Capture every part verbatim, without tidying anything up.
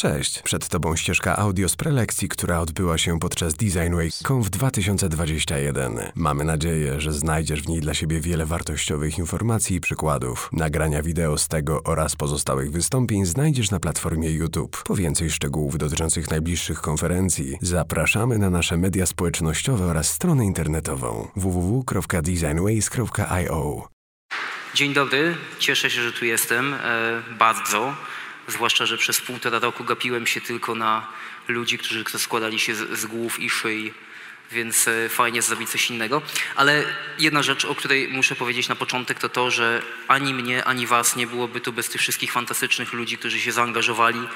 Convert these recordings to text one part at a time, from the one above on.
Cześć, przed Tobą ścieżka audio z prelekcji, która odbyła się podczas DesignWaysConf dwa tysiące dwudziestego pierwszego. Mamy nadzieję, że znajdziesz w niej dla siebie wiele wartościowych informacji i przykładów. Nagrania wideo z tego oraz pozostałych wystąpień znajdziesz na platformie YouTube. Po więcej szczegółów dotyczących najbliższych konferencji zapraszamy na nasze media społecznościowe oraz stronę internetową w w w kropka designways kropka i o. Dzień dobry, cieszę się, że tu jestem, e, bardzo. Zwłaszcza, że przez półtora roku gapiłem się tylko na ludzi, którzy składali się z, z głów i szyi, więc fajnie zrobić coś innego. Ale jedna rzecz, o której muszę powiedzieć na początek, to to, że ani mnie, ani was nie byłoby tu bez tych wszystkich fantastycznych ludzi, którzy się zaangażowali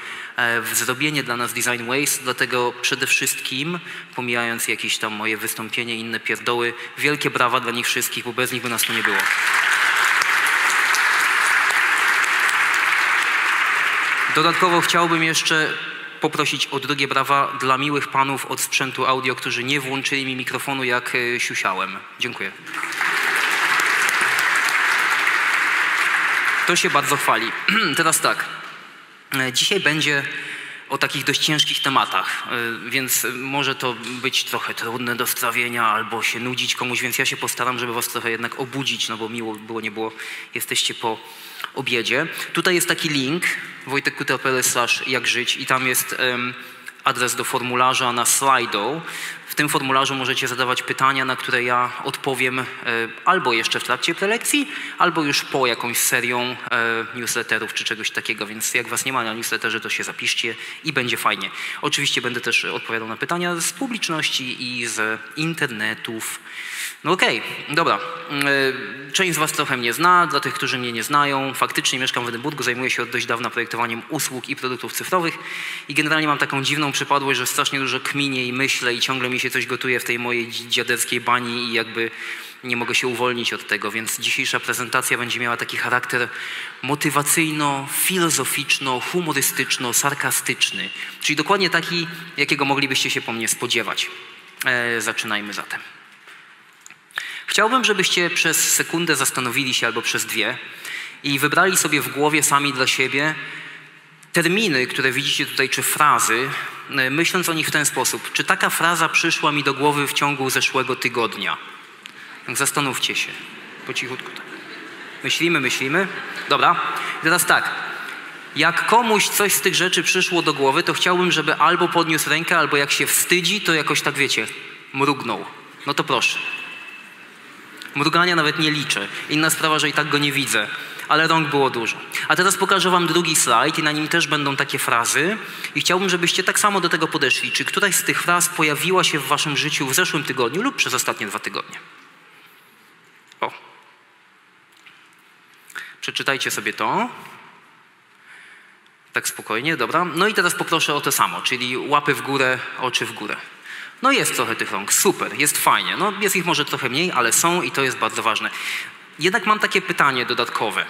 w zrobienie dla nas Design Ways. Dlatego przede wszystkim, pomijając jakieś tam moje wystąpienie i inne pierdoły, wielkie brawa dla nich wszystkich, bo bez nich by nas tu nie było. Dodatkowo chciałbym jeszcze poprosić o drugie brawa dla miłych panów od sprzętu audio, którzy nie włączyli mi mikrofonu, jak siusiałem. Dziękuję. To się bardzo chwali. Teraz tak. Dzisiaj będzie o takich dość ciężkich tematach, więc może to być trochę trudne do strawienia albo się nudzić komuś, więc ja się postaram, żeby was trochę jednak obudzić, no bo miło było, nie było, jesteście po obiedzie. Tutaj jest taki link wojtek kropka p l slash jak żyć i tam jest um, adres do formularza na Slido. W tym formularzu możecie zadawać pytania, na które ja odpowiem e, albo jeszcze w trakcie prelekcji, albo już po jakąś serią e, newsletterów czy czegoś takiego, więc jak was nie ma na newsletterze, to się zapiszcie i będzie fajnie. Oczywiście będę też odpowiadał na pytania z publiczności i z internetów. No okej, okay, dobra. Część z was trochę mnie zna, dla tych, którzy mnie nie znają, faktycznie mieszkam w Edynburgu, zajmuję się od dość dawna projektowaniem usług i produktów cyfrowych i generalnie mam taką dziwną przypadłość, że strasznie dużo kminię i myślę i ciągle mi się coś gotuje w tej mojej dziaderskiej bani i jakby nie mogę się uwolnić od tego, więc dzisiejsza prezentacja będzie miała taki charakter motywacyjno-filozoficzno-humorystyczno-sarkastyczny, czyli dokładnie taki, jakiego moglibyście się po mnie spodziewać. E, zaczynajmy zatem. Chciałbym, żebyście przez sekundę zastanowili się albo przez dwie i wybrali sobie w głowie sami dla siebie terminy, które widzicie tutaj, czy frazy, myśląc o nich w ten sposób. Czy taka fraza przyszła mi do głowy w ciągu zeszłego tygodnia? Zastanówcie się. Po cichutku. Myślimy, myślimy. Dobra. I teraz tak. Jak komuś coś z tych rzeczy przyszło do głowy, to chciałbym, żeby albo podniósł rękę, albo jak się wstydzi, to jakoś tak, wiecie, mrugnął. No to proszę. Mrugania nawet nie liczę. Inna sprawa, że i tak go nie widzę. Ale rąk było dużo. A teraz pokażę wam drugi slajd i na nim też będą takie frazy. I chciałbym, żebyście tak samo do tego podeszli. Czy któraś z tych fraz pojawiła się w waszym życiu w zeszłym tygodniu lub przez ostatnie dwa tygodnie? O. Przeczytajcie sobie to. Tak spokojnie, dobra. No i teraz poproszę o to samo, czyli łapy w górę, oczy w górę. No jest trochę tych rąk, super, jest fajnie. No jest ich może trochę mniej, ale są i to jest bardzo ważne. Jednak mam takie pytanie dodatkowe.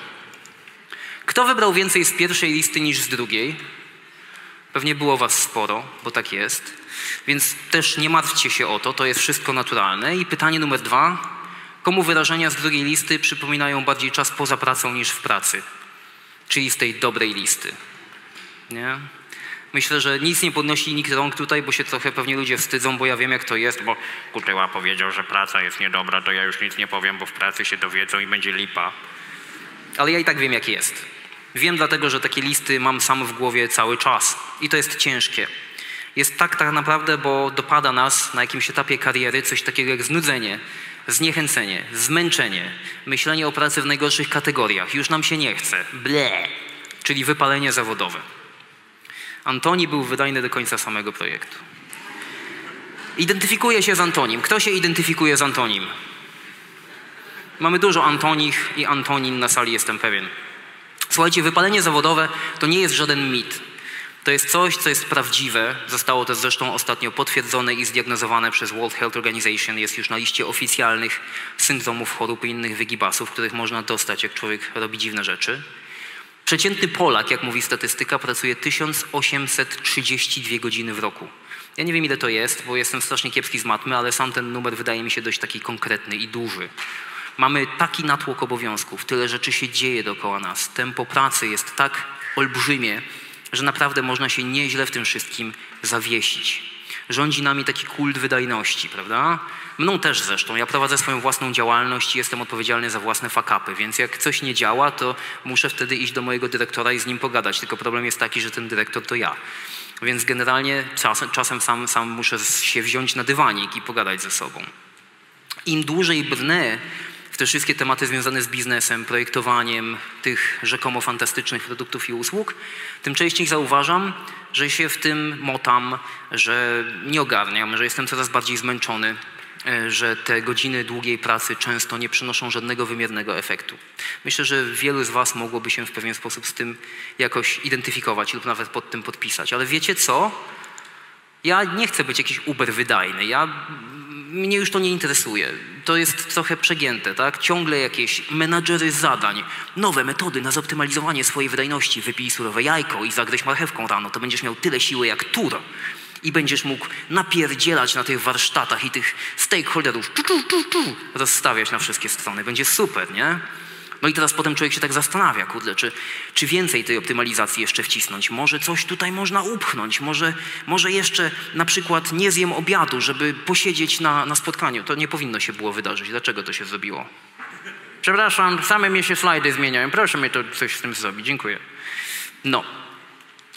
Kto wybrał więcej z pierwszej listy niż z drugiej? Pewnie było was sporo, bo tak jest. Więc też nie martwcie się o to, to jest wszystko naturalne. I pytanie numer dwa. Komu wyrażenia z drugiej listy przypominają bardziej czas poza pracą niż w pracy? Czyli z tej dobrej listy. Nie? Myślę, że nic nie podnosi nikt rąk tutaj, bo się trochę pewnie ludzie wstydzą, bo ja wiem, jak to jest, bo Kutyła powiedział, że praca jest niedobra, to ja już nic nie powiem, bo w pracy się dowiedzą i będzie lipa. Ale ja i tak wiem, jak jest. Wiem dlatego, że takie listy mam sam w głowie cały czas i to jest ciężkie. Jest tak tak naprawdę, bo dopada nas na jakimś etapie kariery coś takiego jak znudzenie, zniechęcenie, zmęczenie, myślenie o pracy w najgorszych kategoriach, już nam się nie chce, ble, czyli wypalenie zawodowe. Antoni był wydajny do końca samego projektu. Identyfikuję się z Antonim. Kto się identyfikuje z Antonim? Mamy dużo Antonich i Antonin na sali, jestem pewien. Słuchajcie, wypalenie zawodowe to nie jest żaden mit. To jest coś, co jest prawdziwe. Zostało to zresztą ostatnio potwierdzone i zdiagnozowane przez World Health Organization. Jest już na liście oficjalnych syndromów chorób i innych wygibasów, których można dostać, jak człowiek robi dziwne rzeczy. Przeciętny Polak, jak mówi statystyka, pracuje tysiąc osiemset trzydzieści dwie godziny w roku. Ja nie wiem, ile to jest, bo jestem strasznie kiepski z matmy, ale sam ten numer wydaje mi się dość taki konkretny i duży. Mamy taki natłok obowiązków, tyle rzeczy się dzieje dookoła nas. Tempo pracy jest tak olbrzymie, że naprawdę można się nieźle w tym wszystkim zawiesić. Rządzi nami taki kult wydajności, prawda? Mną też zresztą. Ja prowadzę swoją własną działalność i jestem odpowiedzialny za własne fuck-upy, więc jak coś nie działa, to muszę wtedy iść do mojego dyrektora i z nim pogadać. Tylko problem jest taki, że ten dyrektor to ja. Więc generalnie czas, czasem sam, sam muszę się wziąć na dywanik i pogadać ze sobą. Im dłużej brnę w te wszystkie tematy związane z biznesem, projektowaniem tych rzekomo fantastycznych produktów i usług, tym częściej zauważam, że się w tym motam, że nie ogarniam, że jestem coraz bardziej zmęczony, że te godziny długiej pracy często nie przynoszą żadnego wymiernego efektu. Myślę, że wielu z was mogłoby się w pewien sposób z tym jakoś identyfikować lub nawet pod tym podpisać. Ale wiecie co? Ja nie chcę być jakiś uber wydajny. Ja... Mnie już to nie interesuje. To jest trochę przegięte, tak? Ciągle jakieś menadżery zadań, nowe metody na zoptymalizowanie swojej wydajności. Wypij surowe jajko i zagryź marchewką rano, to będziesz miał tyle siły jak tur i będziesz mógł napierdzielać na tych warsztatach i tych stakeholderów, czu, czu, czu, czu, rozstawiać na wszystkie strony. Będzie super, nie? No i teraz potem człowiek się tak zastanawia, kurde, czy, czy więcej tej optymalizacji jeszcze wcisnąć? Może coś tutaj można upchnąć? Może, może jeszcze na przykład nie zjem obiadu, żeby posiedzieć na, na spotkaniu? To nie powinno się było wydarzyć. Dlaczego to się zrobiło? Przepraszam, same mi się slajdy zmieniają. Proszę mnie to coś z tym zrobić. Dziękuję. No.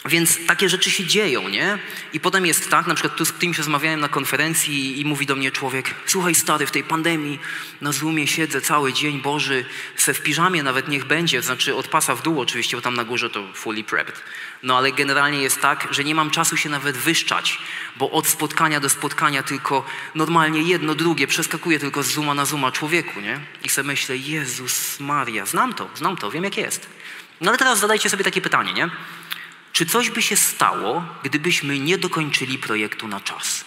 Więc takie rzeczy się dzieją, nie? I potem jest tak, na przykład tu z kimś rozmawiałem na konferencji i mówi do mnie człowiek: słuchaj stary, w tej pandemii na Zoomie siedzę cały dzień, Boży, se w piżamie nawet niech będzie, to znaczy od pasa w dół oczywiście, bo tam na górze to fully prepped. No ale generalnie jest tak, że nie mam czasu się nawet wyszczać, bo od spotkania do spotkania tylko normalnie jedno, drugie, przeskakuje tylko z Zooma na Zooma człowieku, nie? I sobie myślę, Jezus Maria, znam to, znam to, wiem jak jest. No ale teraz zadajcie sobie takie pytanie, nie? Czy coś by się stało, gdybyśmy nie dokończyli projektu na czas?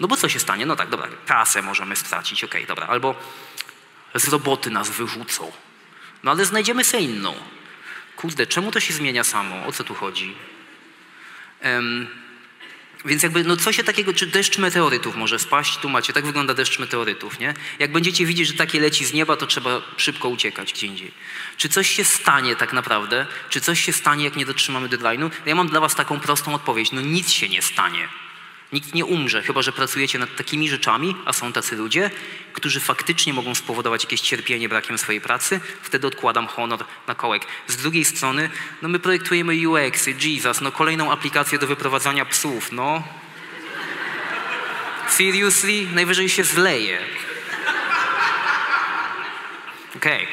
No bo co się stanie? No tak, dobra, kasę możemy stracić, okej, dobra. Albo z roboty nas wyrzucą. No ale znajdziemy sobie inną. Kurde, czemu to się zmienia samo? O co tu chodzi? Um, więc jakby, no co się takiego, czy deszcz meteorytów może spaść? Tu macie, tak wygląda deszcz meteorytów, nie? Jak będziecie widzieć, że takie leci z nieba, to trzeba szybko uciekać gdzie indziej. Czy coś się stanie tak naprawdę? Czy coś się stanie, jak nie dotrzymamy deadline'u? Ja mam dla was taką prostą odpowiedź. No nic się nie stanie. Nikt nie umrze, chyba że pracujecie nad takimi rzeczami, a są tacy ludzie, którzy faktycznie mogą spowodować jakieś cierpienie brakiem swojej pracy, wtedy odkładam honor na kołek. Z drugiej strony, no my projektujemy U X, Jesus, no kolejną aplikację do wyprowadzania psów, no. Seriously? Najwyżej się zleje. Okej. Okay.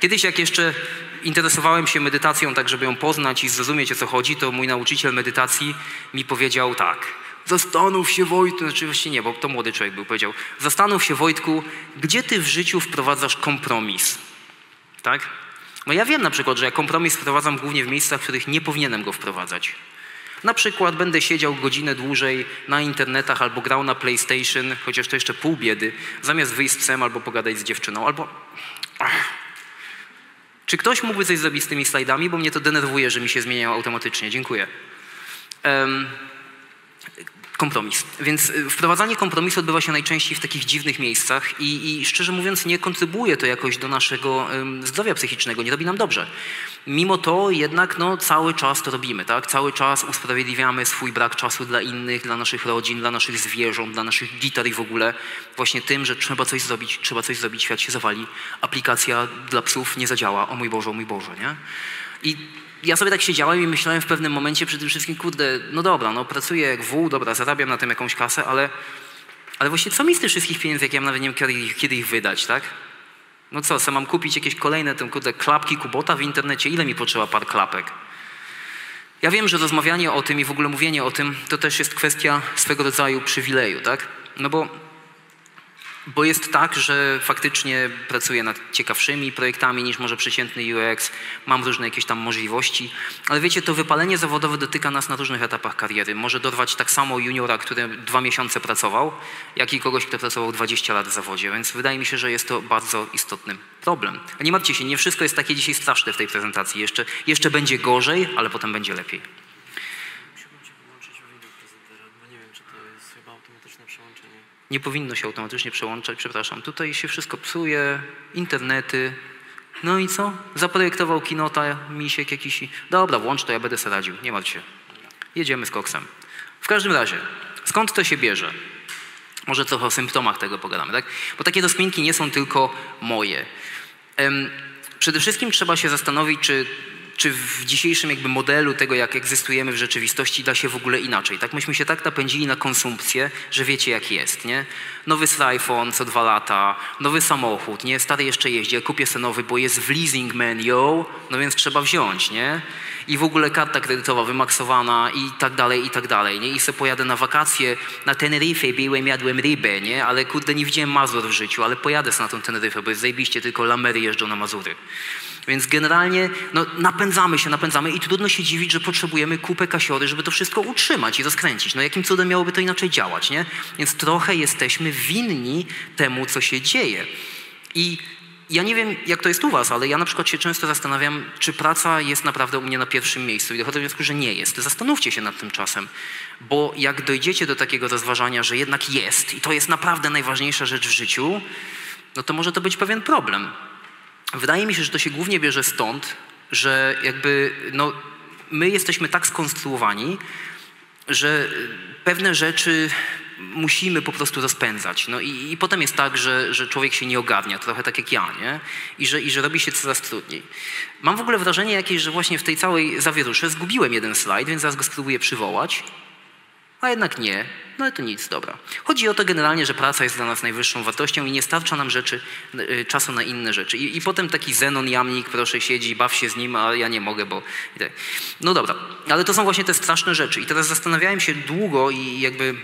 Kiedyś jak jeszcze interesowałem się medytacją tak, żeby ją poznać i zrozumieć, o co chodzi, to mój nauczyciel medytacji mi powiedział tak. Zastanów się, Wojtku, znaczy właściwie nie, bo to młody człowiek był, powiedział. Zastanów się, Wojtku, gdzie ty w życiu wprowadzasz kompromis? Tak? No ja wiem na przykład, że ja kompromis wprowadzam głównie w miejscach, w których nie powinienem go wprowadzać. Na przykład będę siedział godzinę dłużej na internetach albo grał na PlayStation, chociaż to jeszcze pół biedy, zamiast wyjść z psem albo pogadać z dziewczyną, albo... Ach. Czy ktoś mógłby coś zrobić z tymi slajdami? Bo mnie to denerwuje, że mi się zmieniają automatycznie. Dziękuję. Um, kompromis. Więc wprowadzanie kompromisu odbywa się najczęściej w takich dziwnych miejscach i, i szczerze mówiąc nie kontrybuuje to jakoś do naszego um, zdrowia psychicznego. Nie robi nam dobrze. Mimo to jednak no, cały czas to robimy. Tak? Cały czas usprawiedliwiamy swój brak czasu dla innych, dla naszych rodzin, dla naszych zwierząt, dla naszych gitar i w ogóle właśnie tym, że trzeba coś zrobić, trzeba coś zrobić, świat się zawali. Aplikacja dla psów nie zadziała. O mój Boże, o mój Boże, nie? I ja sobie tak siedziałem i myślałem w pewnym momencie przy tym wszystkim, kurde, no dobra, no pracuję jak wół, dobra, zarabiam na tym jakąś kasę, ale, ale właśnie co mi z tych wszystkich pieniędzy, jak ja nawet nie wiem, kiedy ich wydać, tak? No co, sam mam kupić jakieś kolejne, ten, kurde, klapki Kubota w internecie? Ile mi potrzeba par klapek? Ja wiem, że rozmawianie o tym i w ogóle mówienie o tym, to też jest kwestia swego rodzaju przywileju, tak? No bo, bo jest tak, że faktycznie pracuję nad ciekawszymi projektami niż może przeciętny U X, mam różne jakieś tam możliwości, ale wiecie, to wypalenie zawodowe dotyka nas na różnych etapach kariery. Może dorwać tak samo juniora, który dwa miesiące pracował, jak i kogoś, kto pracował dwadzieścia lat w zawodzie, więc wydaje mi się, że jest to bardzo istotny problem. A nie martwcie się, nie wszystko jest takie dzisiaj straszne w tej prezentacji. Jeszcze, jeszcze będzie gorzej, ale potem będzie lepiej. Nie powinno się automatycznie przełączać, przepraszam, tutaj się wszystko psuje, internety, No i co? Zaprojektował Kinota, Misiek jakiś i... Dobra, włącz to, ja będę se radził, nie martw się. Jedziemy z koksem. W każdym razie, skąd to się bierze? Może trochę o symptomach tego pogadamy, tak? Bo takie rozkminki nie są tylko moje. Ym, przede wszystkim trzeba się zastanowić, czy, czy w dzisiejszym jakby modelu tego, jak egzystujemy w rzeczywistości, da się w ogóle inaczej. Tak? Myśmy się tak napędzili na konsumpcję, że wiecie jak jest, nie? Nowy iPhone co dwa lata, nowy samochód, nie? Stary jeszcze jeździ, ja kupię sobie nowy, bo jest w leasing man, yo, no więc trzeba wziąć, nie? I w ogóle karta kredytowa wymaksowana i tak dalej, i tak dalej, nie? I se pojadę na wakacje, na Teneryfę byłem, jadłem rybę, nie? Ale kurde, nie widziałem Mazur w życiu, ale pojadę se na tą Teneryfę, bo jest zajebiście, tylko lamery jeżdżą na Mazury. Więc generalnie no, napędzamy się, napędzamy i trudno się dziwić, że potrzebujemy kupę kasiory, żeby to wszystko utrzymać i rozkręcić. No jakim cudem miałoby to inaczej działać, nie? Więc trochę jesteśmy winni temu, co się dzieje. I ja nie wiem, jak to jest u was, ale ja na przykład się często zastanawiam, czy praca jest naprawdę u mnie na pierwszym miejscu i dochodzę do wniosku, że nie jest. Zastanówcie się nad tym czasem, bo jak dojdziecie do takiego rozważania, że jednak jest i to jest naprawdę najważniejsza rzecz w życiu, no to może to być pewien problem. Wydaje mi się, że to się głównie bierze stąd, że jakby no, my jesteśmy tak skonstruowani, że pewne rzeczy musimy po prostu rozpędzać. No i, i potem jest tak, że, że człowiek się nie ogarnia, trochę tak jak ja, nie? I że, i że robi się coraz trudniej. Mam w ogóle wrażenie jakieś, że właśnie w tej całej zawierusze zgubiłem jeden slajd, więc zaraz go spróbuję przywołać. A jednak nie, no ale to nic, dobra. Chodzi o to generalnie, że praca jest dla nas najwyższą wartością i nie starcza nam rzeczy, yy, czasu na inne rzeczy. I, i potem taki Zenon Jamnik, proszę siedzi, baw się z nim, a ja nie mogę, bo... No dobra, ale to są właśnie te straszne rzeczy. I teraz zastanawiałem się długo i jakby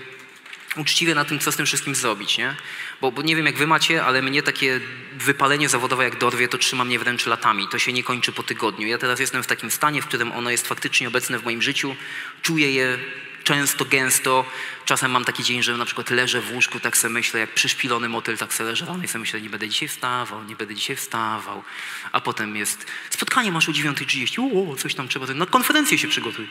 uczciwie na tym, co z tym wszystkim zrobić, nie? Bo, bo nie wiem, jak wy macie, ale mnie takie wypalenie zawodowe jak dorwie, to trzyma mnie wręcz latami. To się nie kończy po tygodniu. Ja teraz jestem w takim stanie, w którym ono jest faktycznie obecne w moim życiu. Czuję je... Często, gęsto. Czasem mam taki dzień, że na przykład leżę w łóżku, tak sobie myślę, jak przyszpilony motyl, tak sobie leżę rano i sobie myślę, nie będę dzisiaj wstawał, nie będę dzisiaj wstawał. A potem jest, spotkanie masz o dziewiątej trzydzieści, o, coś tam trzeba, na konferencję się przygotuj.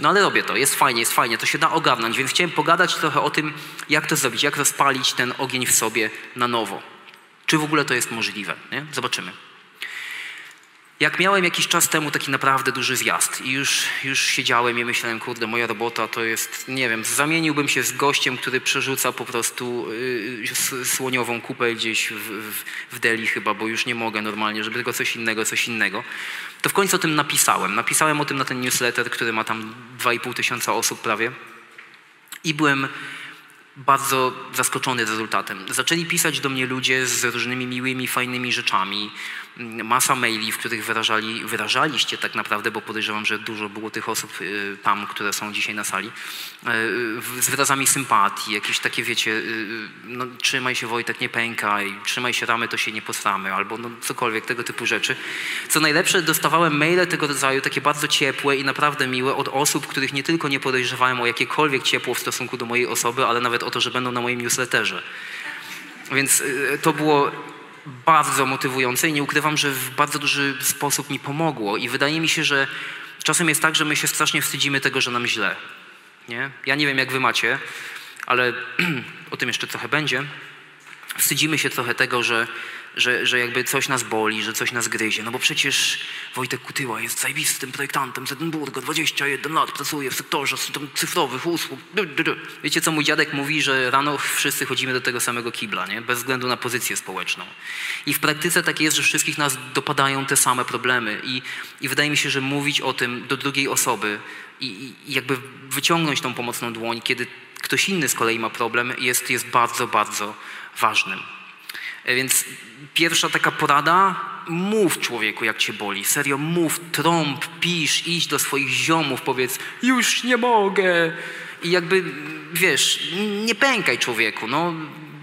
No ale robię to, jest fajnie, jest fajnie, to się da ogarnąć, więc chciałem pogadać trochę o tym, jak to zrobić, jak rozpalić ten ogień w sobie na nowo. Czy w ogóle to jest możliwe, nie? Zobaczymy. Jak miałem jakiś czas temu taki naprawdę duży zjazd i już, już siedziałem i myślałem, kurde, moja robota to jest, nie wiem, zamieniłbym się z gościem, który przerzuca po prostu yy, słoniową kupę gdzieś w, w, w Deli chyba, bo już nie mogę normalnie, żeby tylko coś innego, coś innego. To w końcu o tym napisałem. Napisałem o tym na ten newsletter, który ma tam dwa i pół tysiąca osób prawie i byłem... bardzo zaskoczony rezultatem. Zaczęli pisać do mnie ludzie z różnymi miłymi, fajnymi rzeczami. Masa maili, w których wyrażali, wyrażaliście tak naprawdę, bo podejrzewam, że dużo było tych osób tam, które są dzisiaj na sali, z wyrazami sympatii, jakieś takie, wiecie, no, trzymaj się Wojtek, nie pękaj, trzymaj się ramy, to się nie posramy, albo no, cokolwiek, tego typu rzeczy. Co najlepsze, dostawałem maile tego rodzaju, takie bardzo ciepłe i naprawdę miłe od osób, których nie tylko nie podejrzewałem o jakiekolwiek ciepło w stosunku do mojej osoby, ale nawet o to, że będą na moim newsletterze. Więc to było bardzo motywujące i nie ukrywam, że w bardzo duży sposób mi pomogło. I wydaje mi się, że czasem jest tak, że my się strasznie wstydzimy tego, że nam źle. Nie? Ja nie wiem, jak wy macie, ale o tym jeszcze trochę będzie. Wstydzimy się trochę tego, że, że, że jakby coś nas boli, że coś nas gryzie. No bo przecież Wojtek Kutyła jest zajebistym projektantem z Edynburga, dwadzieścia jeden lat, pracuje w sektorze cyfrowych usług. Wiecie co, mój dziadek mówi, że rano wszyscy chodzimy do tego samego kibla, nie? Bez względu na pozycję społeczną. I w praktyce tak jest, że wszystkich nas dopadają te same problemy. I, i wydaje mi się, że mówić o tym do drugiej osoby i, i jakby wyciągnąć tą pomocną dłoń, kiedy ktoś inny z kolei ma problem, jest, jest bardzo, bardzo ważnym. Więc pierwsza taka porada, mów człowieku jak cię boli, serio mów, trąb, pisz, idź do swoich ziomów, powiedz już nie mogę i jakby wiesz, nie pękaj człowieku, no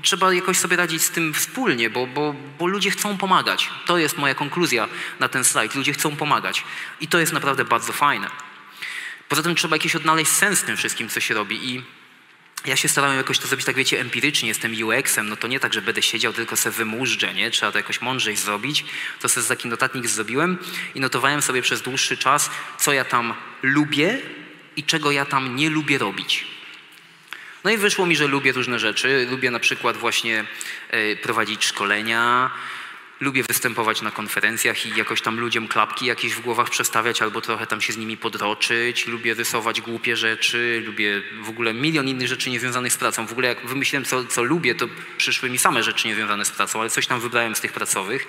trzeba jakoś sobie radzić z tym wspólnie, bo, bo, bo ludzie chcą pomagać, to jest moja konkluzja na ten slajd, ludzie chcą pomagać i to jest naprawdę bardzo fajne. Poza tym trzeba jakiś odnaleźć sens w tym wszystkim, co się robi i ja się starałem jakoś to zrobić, tak wiecie, empirycznie, jestem U X-em, no to nie tak, że będę siedział, tylko se wymóżdżę, nie? Trzeba to jakoś mądrzej zrobić. To sobie taki notatnik zrobiłem i notowałem sobie przez dłuższy czas, co ja tam lubię i czego ja tam nie lubię robić. No i wyszło mi, że lubię różne rzeczy. Lubię na przykład właśnie prowadzić szkolenia, lubię występować na konferencjach i jakoś tam ludziom klapki jakieś w głowach przestawiać albo trochę tam się z nimi podroczyć. Lubię rysować głupie rzeczy, lubię w ogóle milion innych rzeczy niezwiązanych z pracą. W ogóle jak wymyśliłem, co, co lubię, to przyszły mi same rzeczy niezwiązane z pracą, ale coś tam wybrałem z tych pracowych.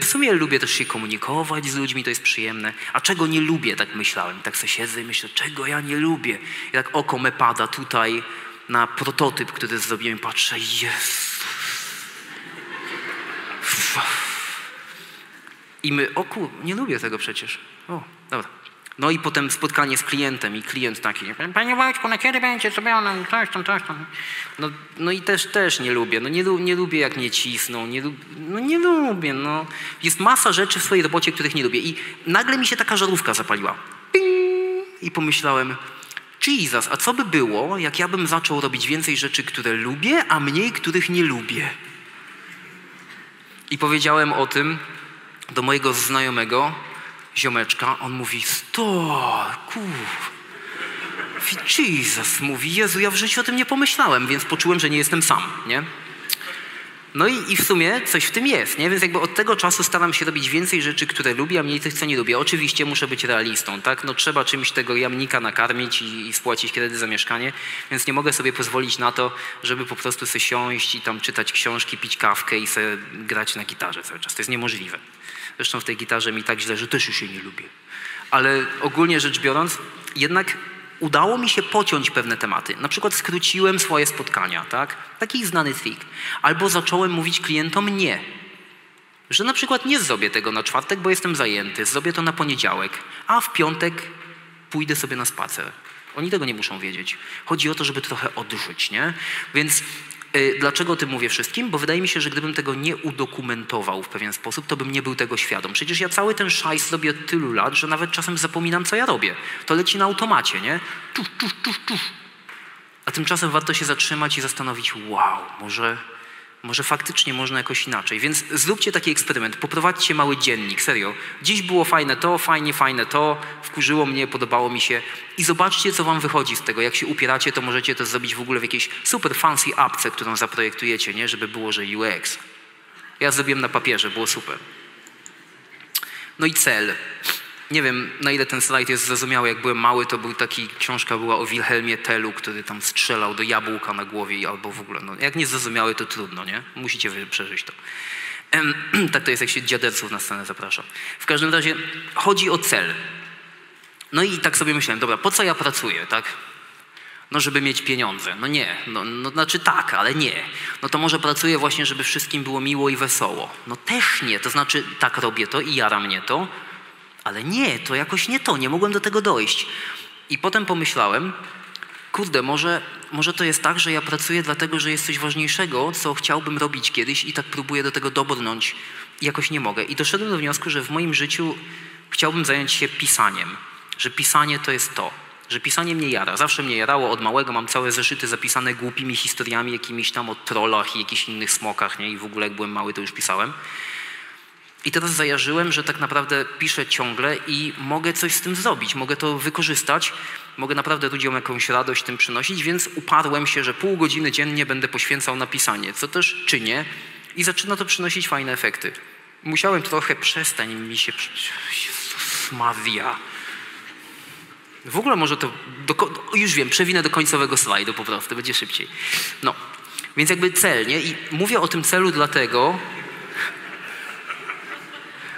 W sumie lubię też się komunikować z ludźmi, to jest przyjemne. A czego nie lubię, tak myślałem. Tak sobie siedzę i myślę, czego ja nie lubię. I tak oko me pada tutaj na prototyp, który zrobiłem, patrzę, jest. I my, o kur, nie lubię tego przecież. O, dobra. No i potem spotkanie z klientem i klient taki, panie Wojtku, na kiedy będzie zrobione, coś tam, coś tam. No, no i też, też nie lubię, no nie, nie lubię jak mnie cisną, nie, no nie lubię, no. Jest masa rzeczy w swojej robocie, których nie lubię i nagle mi się taka żarówka zapaliła. Ping! I pomyślałem, Jesus, a co by było, jak ja bym zaczął robić więcej rzeczy, które lubię, a mniej, których nie lubię. I powiedziałem o tym do mojego znajomego, ziomeczka, on mówi, sto, kur... Jesus, mówi, Jezu, ja w życiu o tym nie pomyślałem, więc poczułem, że nie jestem sam, nie? No i, i w sumie coś w tym jest, nie? Więc jakby od tego czasu staram się robić więcej rzeczy, które lubię, a mniej tych, co nie lubię. Oczywiście muszę być realistą, tak? No trzeba czymś tego jamnika nakarmić i, i spłacić kredyt za mieszkanie, więc nie mogę sobie pozwolić na to, żeby po prostu sobie siąść i tam czytać książki, pić kawkę i sobie grać na gitarze cały czas. To jest niemożliwe. Zresztą w tej gitarze mi tak źle, że też już jej nie lubię. Ale ogólnie rzecz biorąc, jednak udało mi się pociąć pewne tematy. Na przykład skróciłem swoje spotkania, tak? Taki znany trik. Albo zacząłem mówić klientom nie. Że na przykład nie zrobię tego na czwartek, bo jestem zajęty. Zrobię to na poniedziałek, a w piątek pójdę sobie na spacer. Oni tego nie muszą wiedzieć. Chodzi o to, żeby trochę odżyć, nie? Więc yy, dlaczego o tym mówię wszystkim? Bo wydaje mi się, że gdybym tego nie udokumentował w pewien sposób, to bym nie był tego świadom. Przecież ja cały ten szajs robię od tylu lat, że nawet czasem zapominam, co ja robię. To leci na automacie, nie? Tuż, tuż, tuż, tuż. A tymczasem warto się zatrzymać i zastanowić, wow, może, może faktycznie można jakoś inaczej. Więc zróbcie taki eksperyment, poprowadźcie mały dziennik, serio. Dziś było fajne to, fajnie, fajne to, wkurzyło mnie, podobało mi się. I zobaczcie, co wam wychodzi z tego. Jak się upieracie, to możecie to zrobić w ogóle w jakiejś super fancy apce, którą zaprojektujecie, nie? Żeby było, że U X. Ja zrobiłem na papierze, było super. No i cel. Nie wiem, na ile ten slajd jest zrozumiały. Jak byłem mały, to był taki, książka była o Wilhelmie Tellu, który tam strzelał do jabłka na głowie albo w ogóle, no jak nie zrozumiały, to trudno, nie? Musicie przeżyć to. Ehm, tak to jest, jak się dziaderców na scenę zaprasza. W każdym razie chodzi o cel. No i tak sobie myślałem, dobra, po co ja pracuję, tak? No żeby mieć pieniądze. No nie, no, no znaczy tak, ale nie. No to może pracuję właśnie, żeby wszystkim było miło i wesoło. No też nie, to znaczy tak robię to i jara mnie to, ale nie, to jakoś nie to, nie mogłem do tego dojść. I potem pomyślałem, kurde, może, może to jest tak, że ja pracuję dlatego, że jest coś ważniejszego, co chciałbym robić kiedyś i tak próbuję do tego dobrnąć i jakoś nie mogę. I doszedłem do wniosku, że w moim życiu chciałbym zająć się pisaniem, że pisanie to jest to, że pisanie mnie jara. Zawsze mnie jarało od małego, mam całe zeszyty zapisane głupimi historiami jakimiś tam o trollach i jakichś innych smokach, nie? I w ogóle jak byłem mały, to już pisałem. I teraz zajarzyłem, że tak naprawdę piszę ciągle i mogę coś z tym zrobić, mogę to wykorzystać, mogę naprawdę ludziom jakąś radość tym przynosić, więc uparłem się, że pół godziny dziennie będę poświęcał na pisanie, co też czynię i zaczyna to przynosić fajne efekty. Musiałem trochę, przestań mi się... Jezus Maria. W ogóle może to... Do... Już wiem, przewinę do końcowego slajdu po prostu, będzie szybciej. No, więc jakby cel, nie? I mówię o tym celu dlatego...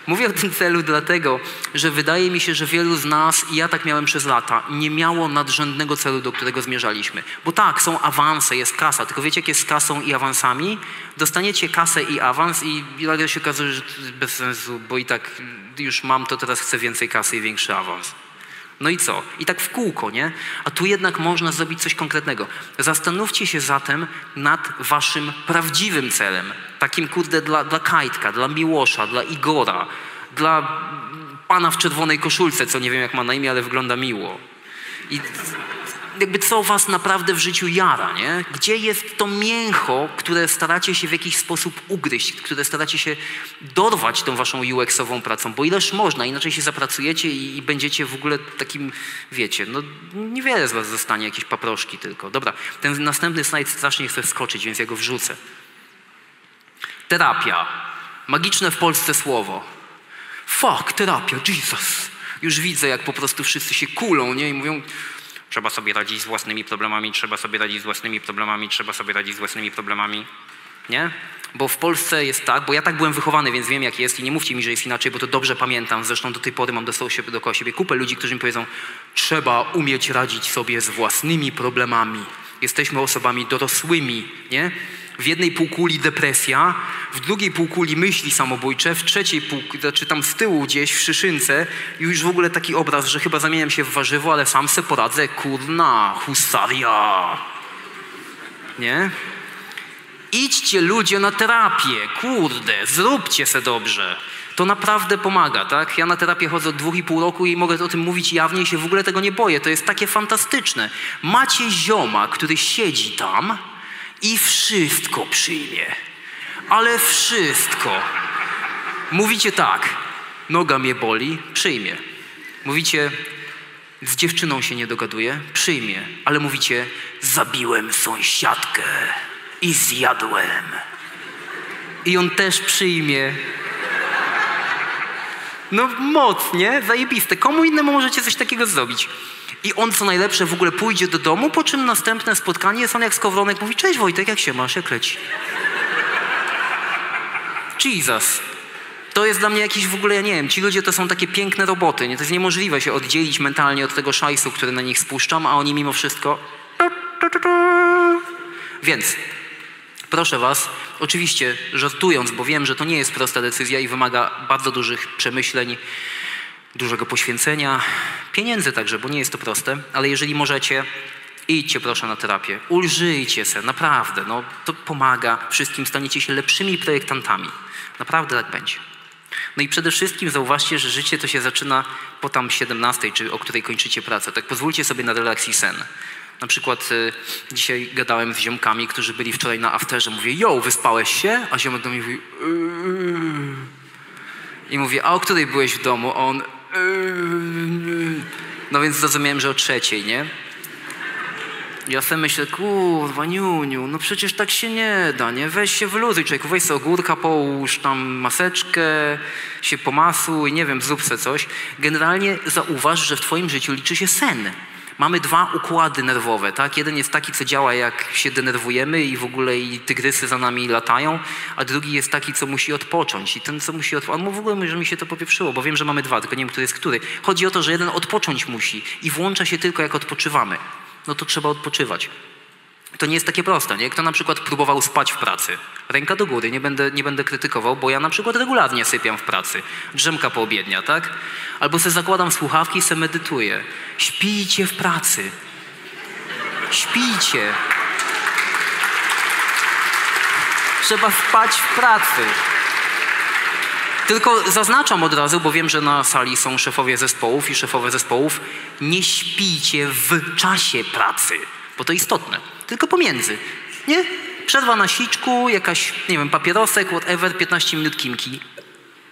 Mówię o tym celu dlatego, że wydaje mi się, że wielu z nas, i ja tak miałem przez lata, nie miało nadrzędnego celu, do którego zmierzaliśmy. Bo tak, są awanse, jest kasa, tylko wiecie, jak jest z kasą i awansami? Dostaniecie kasę i awans i nagle się okazuje, że bez sensu, bo i tak już mam to, teraz chcę więcej kasy i większy awans. No i co? I tak w kółko, nie? A tu jednak można zrobić coś konkretnego. Zastanówcie się zatem nad waszym prawdziwym celem. Takim, kurde, dla, dla Kajtka, dla Miłosza, dla Igora, dla pana w czerwonej koszulce, co nie wiem jak ma na imię, ale wygląda miło. I jakby co was naprawdę w życiu jara, nie? Gdzie jest to mięcho, które staracie się w jakiś sposób ugryźć, które staracie się dorwać tą waszą U X-ową pracą, bo ileż można, inaczej się zapracujecie i, i będziecie w ogóle takim, wiecie, no niewiele z was zostanie, jakieś paproszki tylko. Dobra, ten następny slajd strasznie chcę skoczyć, więc ja go wrzucę. Terapia. Magiczne w Polsce słowo. Fuck, terapia, Jesus. Już widzę, jak po prostu wszyscy się kulą, nie? I mówią, trzeba sobie radzić z własnymi problemami, trzeba sobie radzić z własnymi problemami, trzeba sobie radzić z własnymi problemami, nie? Bo w Polsce jest tak, bo ja tak byłem wychowany, więc wiem, jak jest i nie mówcie mi, że jest inaczej, bo to dobrze pamiętam. Zresztą do tej pory mam dookoła siebie kupę ludzi, którzy mi powiedzą, trzeba umieć radzić sobie z własnymi problemami. Jesteśmy osobami dorosłymi, nie? W jednej półkuli depresja, w drugiej półkuli myśli samobójcze, w trzeciej półkuli, znaczy tam z tyłu gdzieś w szyszynce już w ogóle taki obraz, że chyba zamieniam się w warzywo, ale sam se poradzę, kurna, husaria. Nie? Idźcie ludzie na terapię, kurde, zróbcie se dobrze. To naprawdę pomaga, tak? Ja na terapię chodzę od dwóch i pół roku i mogę o tym mówić jawnie i się w ogóle tego nie boję. To jest takie fantastyczne. Macie zioma, który siedzi tam i wszystko przyjmie. Ale wszystko. Mówicie tak, noga mnie boli, przyjmie. Mówicie, z dziewczyną się nie dogaduję, przyjmie. Ale mówicie, zabiłem sąsiadkę i zjadłem. I on też przyjmie. No moc, nie? Zajebiste. Komu innemu możecie coś takiego zrobić? I on, co najlepsze, w ogóle pójdzie do domu, po czym następne spotkanie jest on jak skowronek, mówi, cześć Wojtek, jak się masz, jak leci? Jesus. To jest dla mnie jakiś w ogóle, ja nie wiem, ci ludzie to są takie piękne roboty, nie? To jest niemożliwe się oddzielić mentalnie od tego szajsu, który na nich spuszczam, a oni mimo wszystko... Więc... Proszę was, oczywiście żartując, bo wiem, że to nie jest prosta decyzja i wymaga bardzo dużych przemyśleń, dużego poświęcenia, pieniędzy także, bo nie jest to proste, ale jeżeli możecie, idźcie proszę na terapię, ulżyjcie se, naprawdę, no to pomaga wszystkim, staniecie się lepszymi projektantami, naprawdę tak będzie. No i przede wszystkim zauważcie, że życie to się zaczyna po tam siedemnastej, czy o której kończycie pracę, tak pozwólcie sobie na relaks i sen. Na przykład y, dzisiaj gadałem z ziomkami, którzy byli wczoraj na afterze. Mówię, jo, wyspałeś się? A ziomek do mnie mówi, yy. I mówię, a o której byłeś w domu? A on, yy. No więc zrozumiałem, że o trzeciej, nie? Ja sobie myślę, kurwa, niuniu, no przecież tak się nie da, nie? Weź się wyluzuj, człowieku, weź sobie ogórka, połóż tam maseczkę, się pomasuj, nie wiem, zrób se coś. Generalnie zauważ, że w twoim życiu liczy się sen. Mamy dwa układy nerwowe, tak? Jeden jest taki, co działa, jak się denerwujemy i w ogóle i tygrysy za nami latają, a drugi jest taki, co musi odpocząć. I ten, co musi odpocząć... On w ogóle mówi, że mi się to popieprzyło, bo wiem, że mamy dwa, tylko nie wiem, który jest który. Chodzi o to, że jeden odpocząć musi i włącza się tylko, jak odpoczywamy. No to trzeba odpoczywać. To nie jest takie proste, nie? Kto na przykład próbował spać w pracy? Ręka do góry, nie będę, nie będę krytykował, bo ja na przykład regularnie sypiam w pracy. Drzemka poobiednia, tak? Albo se zakładam słuchawki i se medytuję. Śpijcie w pracy. Śpijcie. Trzeba wpaść w pracy. Tylko zaznaczam od razu, bo wiem, że na sali są szefowie zespołów i szefowe zespołów. Nie śpijcie w czasie pracy, bo to istotne. Tylko pomiędzy, nie? Przerwa na siczku, jakaś, nie wiem, papierosek, whatever, piętnaście minut kimki.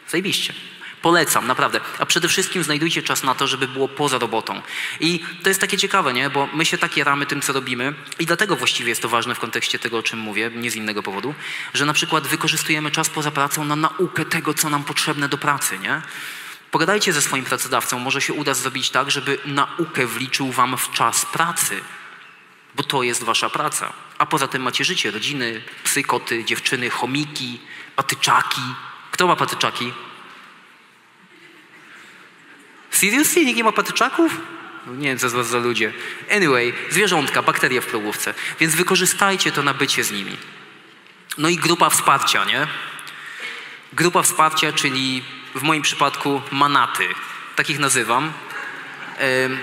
Zajebiście. Polecam, naprawdę. A przede wszystkim znajdujcie czas na to, żeby było poza robotą. I to jest takie ciekawe, nie? Bo my się tak jaramy tym, co robimy i dlatego właściwie jest to ważne w kontekście tego, o czym mówię, nie z innego powodu, że na przykład wykorzystujemy czas poza pracą na naukę tego, co nam potrzebne do pracy, nie? Pogadajcie ze swoim pracodawcą, może się uda zrobić tak, żeby naukę wliczył wam w czas pracy. Bo to jest wasza praca. A poza tym macie życie, rodziny, psy, koty, dziewczyny, chomiki, patyczaki. Kto ma patyczaki? Seriously? Nikt nie ma patyczaków? No nie wiem, co z was za ludzie. Anyway, zwierzątka, bakterie w probówce. Więc wykorzystajcie to na bycie z nimi. No i grupa wsparcia, nie? Grupa wsparcia, czyli w moim przypadku manaty. Takich nazywam. Ehm,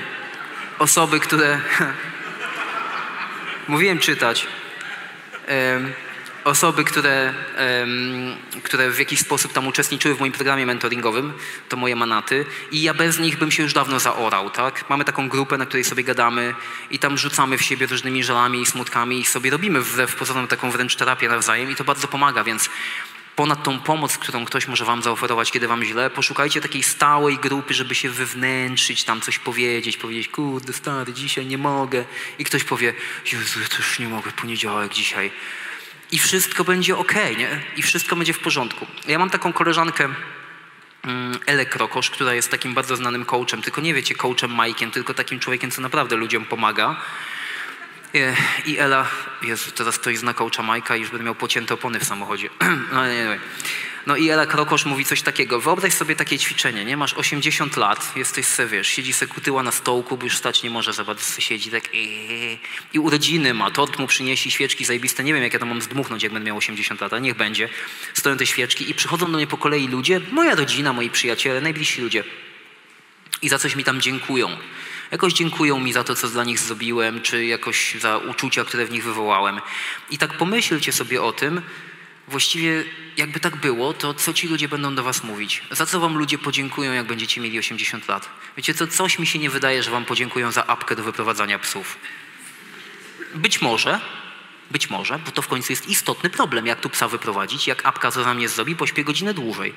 osoby, które... Mówiłem czytać. osoby, które, które w jakiś sposób tam uczestniczyły w moim programie mentoringowym, to moje manaty, i ja bez nich bym się już dawno zaorał, tak? Mamy taką grupę, na której sobie gadamy i tam rzucamy w siebie różnymi żalami i smutkami i sobie robimy wbrew pozorom taką wręcz terapię nawzajem i to bardzo pomaga, więc ponad tą pomoc, którą ktoś może wam zaoferować, kiedy wam źle, poszukajcie takiej stałej grupy, żeby się wywnętrzyć, tam coś powiedzieć, powiedzieć, kurde stary, dzisiaj nie mogę. I ktoś powie, Jezu, ja też nie mogę, poniedziałek dzisiaj. I wszystko będzie okej, nie? I wszystko będzie w porządku. Ja mam taką koleżankę, Ele Krokosz, która jest takim bardzo znanym coachem, tylko nie wiecie, coachem Majkiem, tylko takim człowiekiem, co naprawdę ludziom pomaga. I Ela, Jezu, teraz to jest na coacha Majka i już będę miał pocięte opony w samochodzie. No, nie, nie. No i Ele Krokosz mówi coś takiego, wyobraź sobie takie ćwiczenie, nie? Masz osiemdziesiąt lat, jesteś se, wiesz, siedzi se kutyła na stołku, bo już stać nie może, zobacz, siedzi tak eee. I urodziny ma, tort mu przyniesie, świeczki zajebiste, nie wiem jak ja to mam zdmuchnąć, jak będę miał osiemdziesiąt lat, a niech będzie. Stoją te świeczki i przychodzą do mnie po kolei ludzie, moja rodzina, moi przyjaciele, najbliżsi ludzie i za coś mi tam dziękują. Jakoś dziękują mi za to, co dla nich zrobiłem, czy jakoś za uczucia, które w nich wywołałem. I tak pomyślcie sobie o tym, właściwie jakby tak było, to co ci ludzie będą do was mówić? Za co wam ludzie podziękują, jak będziecie mieli osiemdziesiąt lat? Wiecie co, coś mi się nie wydaje, że wam podziękują za apkę do wyprowadzania psów. Być może, być może, bo to w końcu jest istotny problem, jak tu psa wyprowadzić, jak apka co za mnie zrobi, pośpię godzinę dłużej.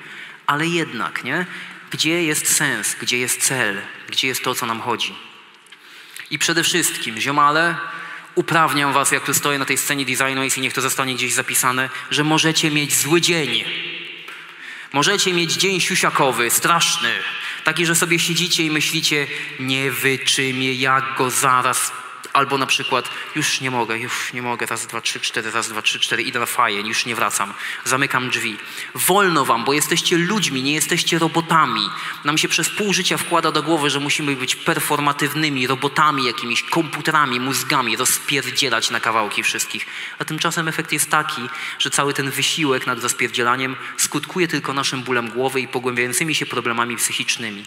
Ale jednak, nie? Gdzie jest sens, gdzie jest cel, gdzie jest to, o co nam chodzi. I przede wszystkim, ziomale, uprawniam was, jak tu stoję na tej scenie designu, i niech to zostanie gdzieś zapisane, że możecie mieć zły dzień. Możecie mieć dzień siusiakowy, straszny, taki, że sobie siedzicie i myślicie, nie wytrzymię, jak go zaraz, albo na przykład, już nie mogę, już nie mogę, raz, dwa, trzy, cztery, raz, dwa, trzy, cztery, idę na fajen, już nie wracam, zamykam drzwi. Wolno wam, bo jesteście ludźmi, nie jesteście robotami. Nam się przez pół życia wkłada do głowy, że musimy być performatywnymi, robotami jakimiś, komputerami, mózgami, rozpierdzielać na kawałki wszystkich. A tymczasem efekt jest taki, że cały ten wysiłek nad rozpierdzielaniem skutkuje tylko naszym bólem głowy i pogłębiającymi się problemami psychicznymi.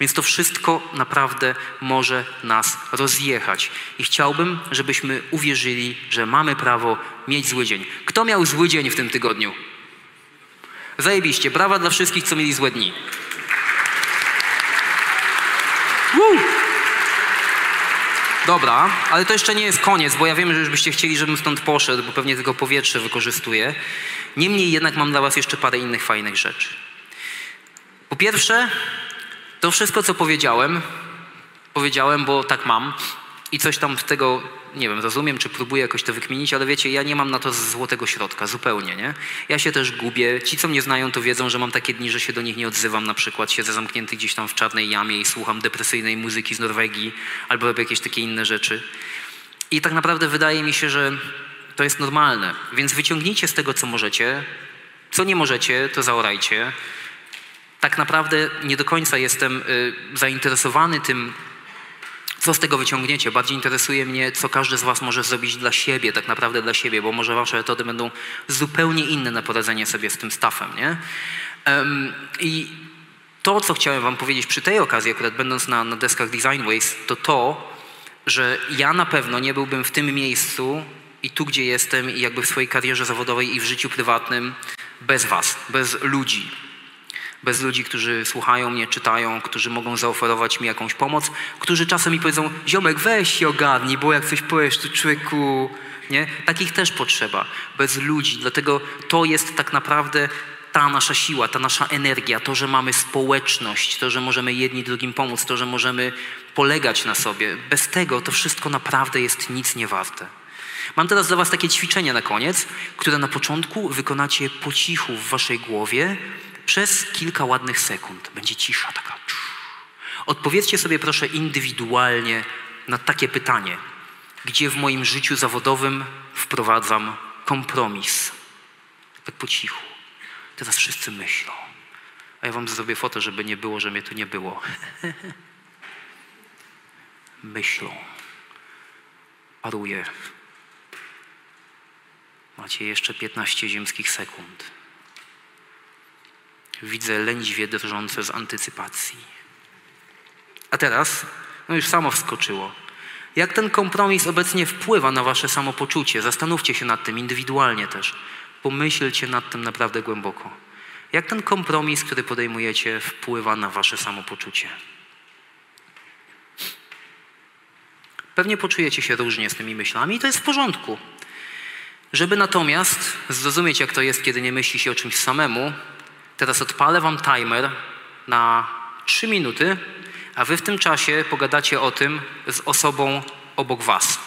Więc to wszystko naprawdę może nas rozjechać. I chciałbym, żebyśmy uwierzyli, że mamy prawo mieć zły dzień. Kto miał zły dzień w tym tygodniu? Zajebiście. Brawa dla wszystkich, co mieli złe dni. Woo! Dobra, ale to jeszcze nie jest koniec, bo ja wiem, że już byście chcieli, żebym stąd poszedł, bo pewnie tylko powietrze wykorzystuję. Niemniej jednak mam dla was jeszcze parę innych fajnych rzeczy. Po pierwsze, to wszystko, co powiedziałem, powiedziałem, bo tak mam i coś tam z tego, nie wiem, rozumiem, czy próbuję jakoś to wykminić, ale wiecie, ja nie mam na to złotego środka, zupełnie, nie? Ja się też gubię. Ci, co mnie znają, to wiedzą, że mam takie dni, że się do nich nie odzywam, na przykład siedzę zamknięty gdzieś tam w czarnej jamie i słucham depresyjnej muzyki z Norwegii albo robię jakieś takie inne rzeczy. I tak naprawdę wydaje mi się, że to jest normalne, więc wyciągnijcie z tego, co możecie. Co nie możecie, to zaorajcie. Tak naprawdę nie do końca jestem y, zainteresowany tym, co z tego wyciągniecie. Bardziej interesuje mnie, co każdy z was może zrobić dla siebie, tak naprawdę dla siebie, bo może wasze metody będą zupełnie inne na poradzenie sobie z tym stafem, nie? Ym, I to, co chciałem wam powiedzieć przy tej okazji, akurat będąc na, na deskach DesignWays, to to, że ja na pewno nie byłbym w tym miejscu i tu, gdzie jestem, i jakby w swojej karierze zawodowej i w życiu prywatnym bez was, bez ludzi. Bez ludzi, którzy słuchają mnie, czytają, którzy mogą zaoferować mi jakąś pomoc, którzy czasem mi powiedzą, ziomek, weź się ogarnij, bo jak coś powiesz, to człowieku, nie? Takich też potrzeba. Bez ludzi. Dlatego to jest tak naprawdę ta nasza siła, ta nasza energia, to, że mamy społeczność, to, że możemy jedni drugim pomóc, to, że możemy polegać na sobie. Bez tego to wszystko naprawdę jest nic nie warte. Mam teraz dla was takie ćwiczenie na koniec, które na początku wykonacie po cichu w waszej głowie, przez kilka ładnych sekund. Będzie cisza taka. Odpowiedzcie sobie proszę indywidualnie na takie pytanie. Gdzie w moim życiu zawodowym wprowadzam kompromis? Tak po cichu. Teraz wszyscy myślą. A ja wam zrobię fotę, żeby nie było, że mnie tu nie było. Myślą. Paruję. Macie jeszcze piętnaście ziemskich sekund. Widzę lędźwie drżące z antycypacji. A teraz, no już samo wskoczyło. Jak ten kompromis obecnie wpływa na wasze samopoczucie? Zastanówcie się nad tym indywidualnie też. Pomyślcie nad tym naprawdę głęboko. Jak ten kompromis, który podejmujecie, wpływa na wasze samopoczucie? Pewnie poczujecie się różnie z tymi myślami i to jest w porządku. Żeby natomiast zrozumieć, jak to jest, kiedy nie myśli się o czymś samemu, teraz odpalę wam timer na trzy minuty, a wy w tym czasie pogadacie o tym z osobą obok was.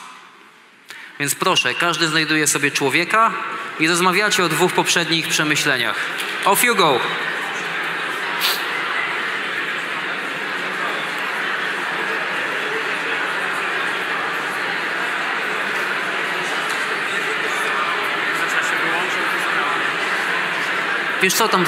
Więc proszę, każdy znajduje sobie człowieka i rozmawiacie o dwóch poprzednich przemyśleniach. Off you go! Wiesz co tam...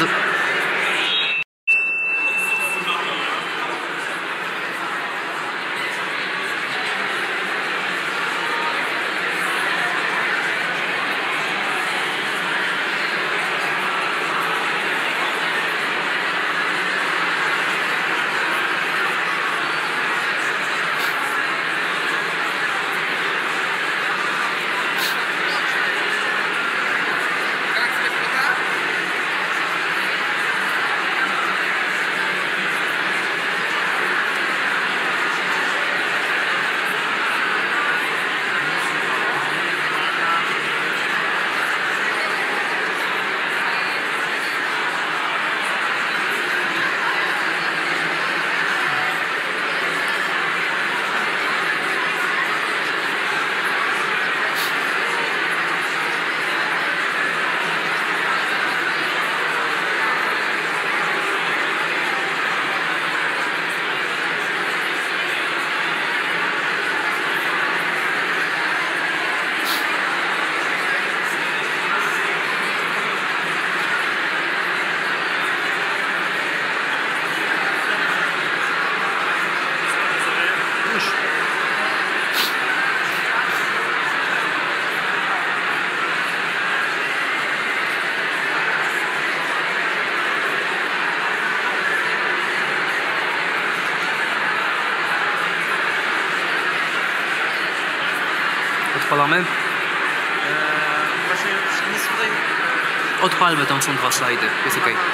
Odpalamy? Odpalmy, tam są dwa slajdy, jest okej. Okay.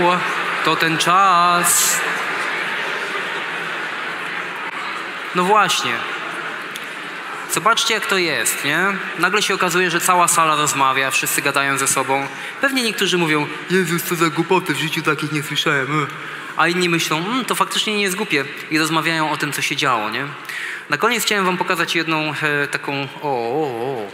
Yo, to ten czas. No właśnie. Zobaczcie, jak to jest, nie? Nagle się okazuje, że cała sala rozmawia, wszyscy gadają ze sobą. Pewnie niektórzy mówią, Jezus, co za głupoty, w życiu takich nie słyszałem. A inni myślą, mmm, to faktycznie nie jest głupie. I rozmawiają o tym, co się działo, nie? Na koniec chciałem wam pokazać jedną e, taką... O, o, o.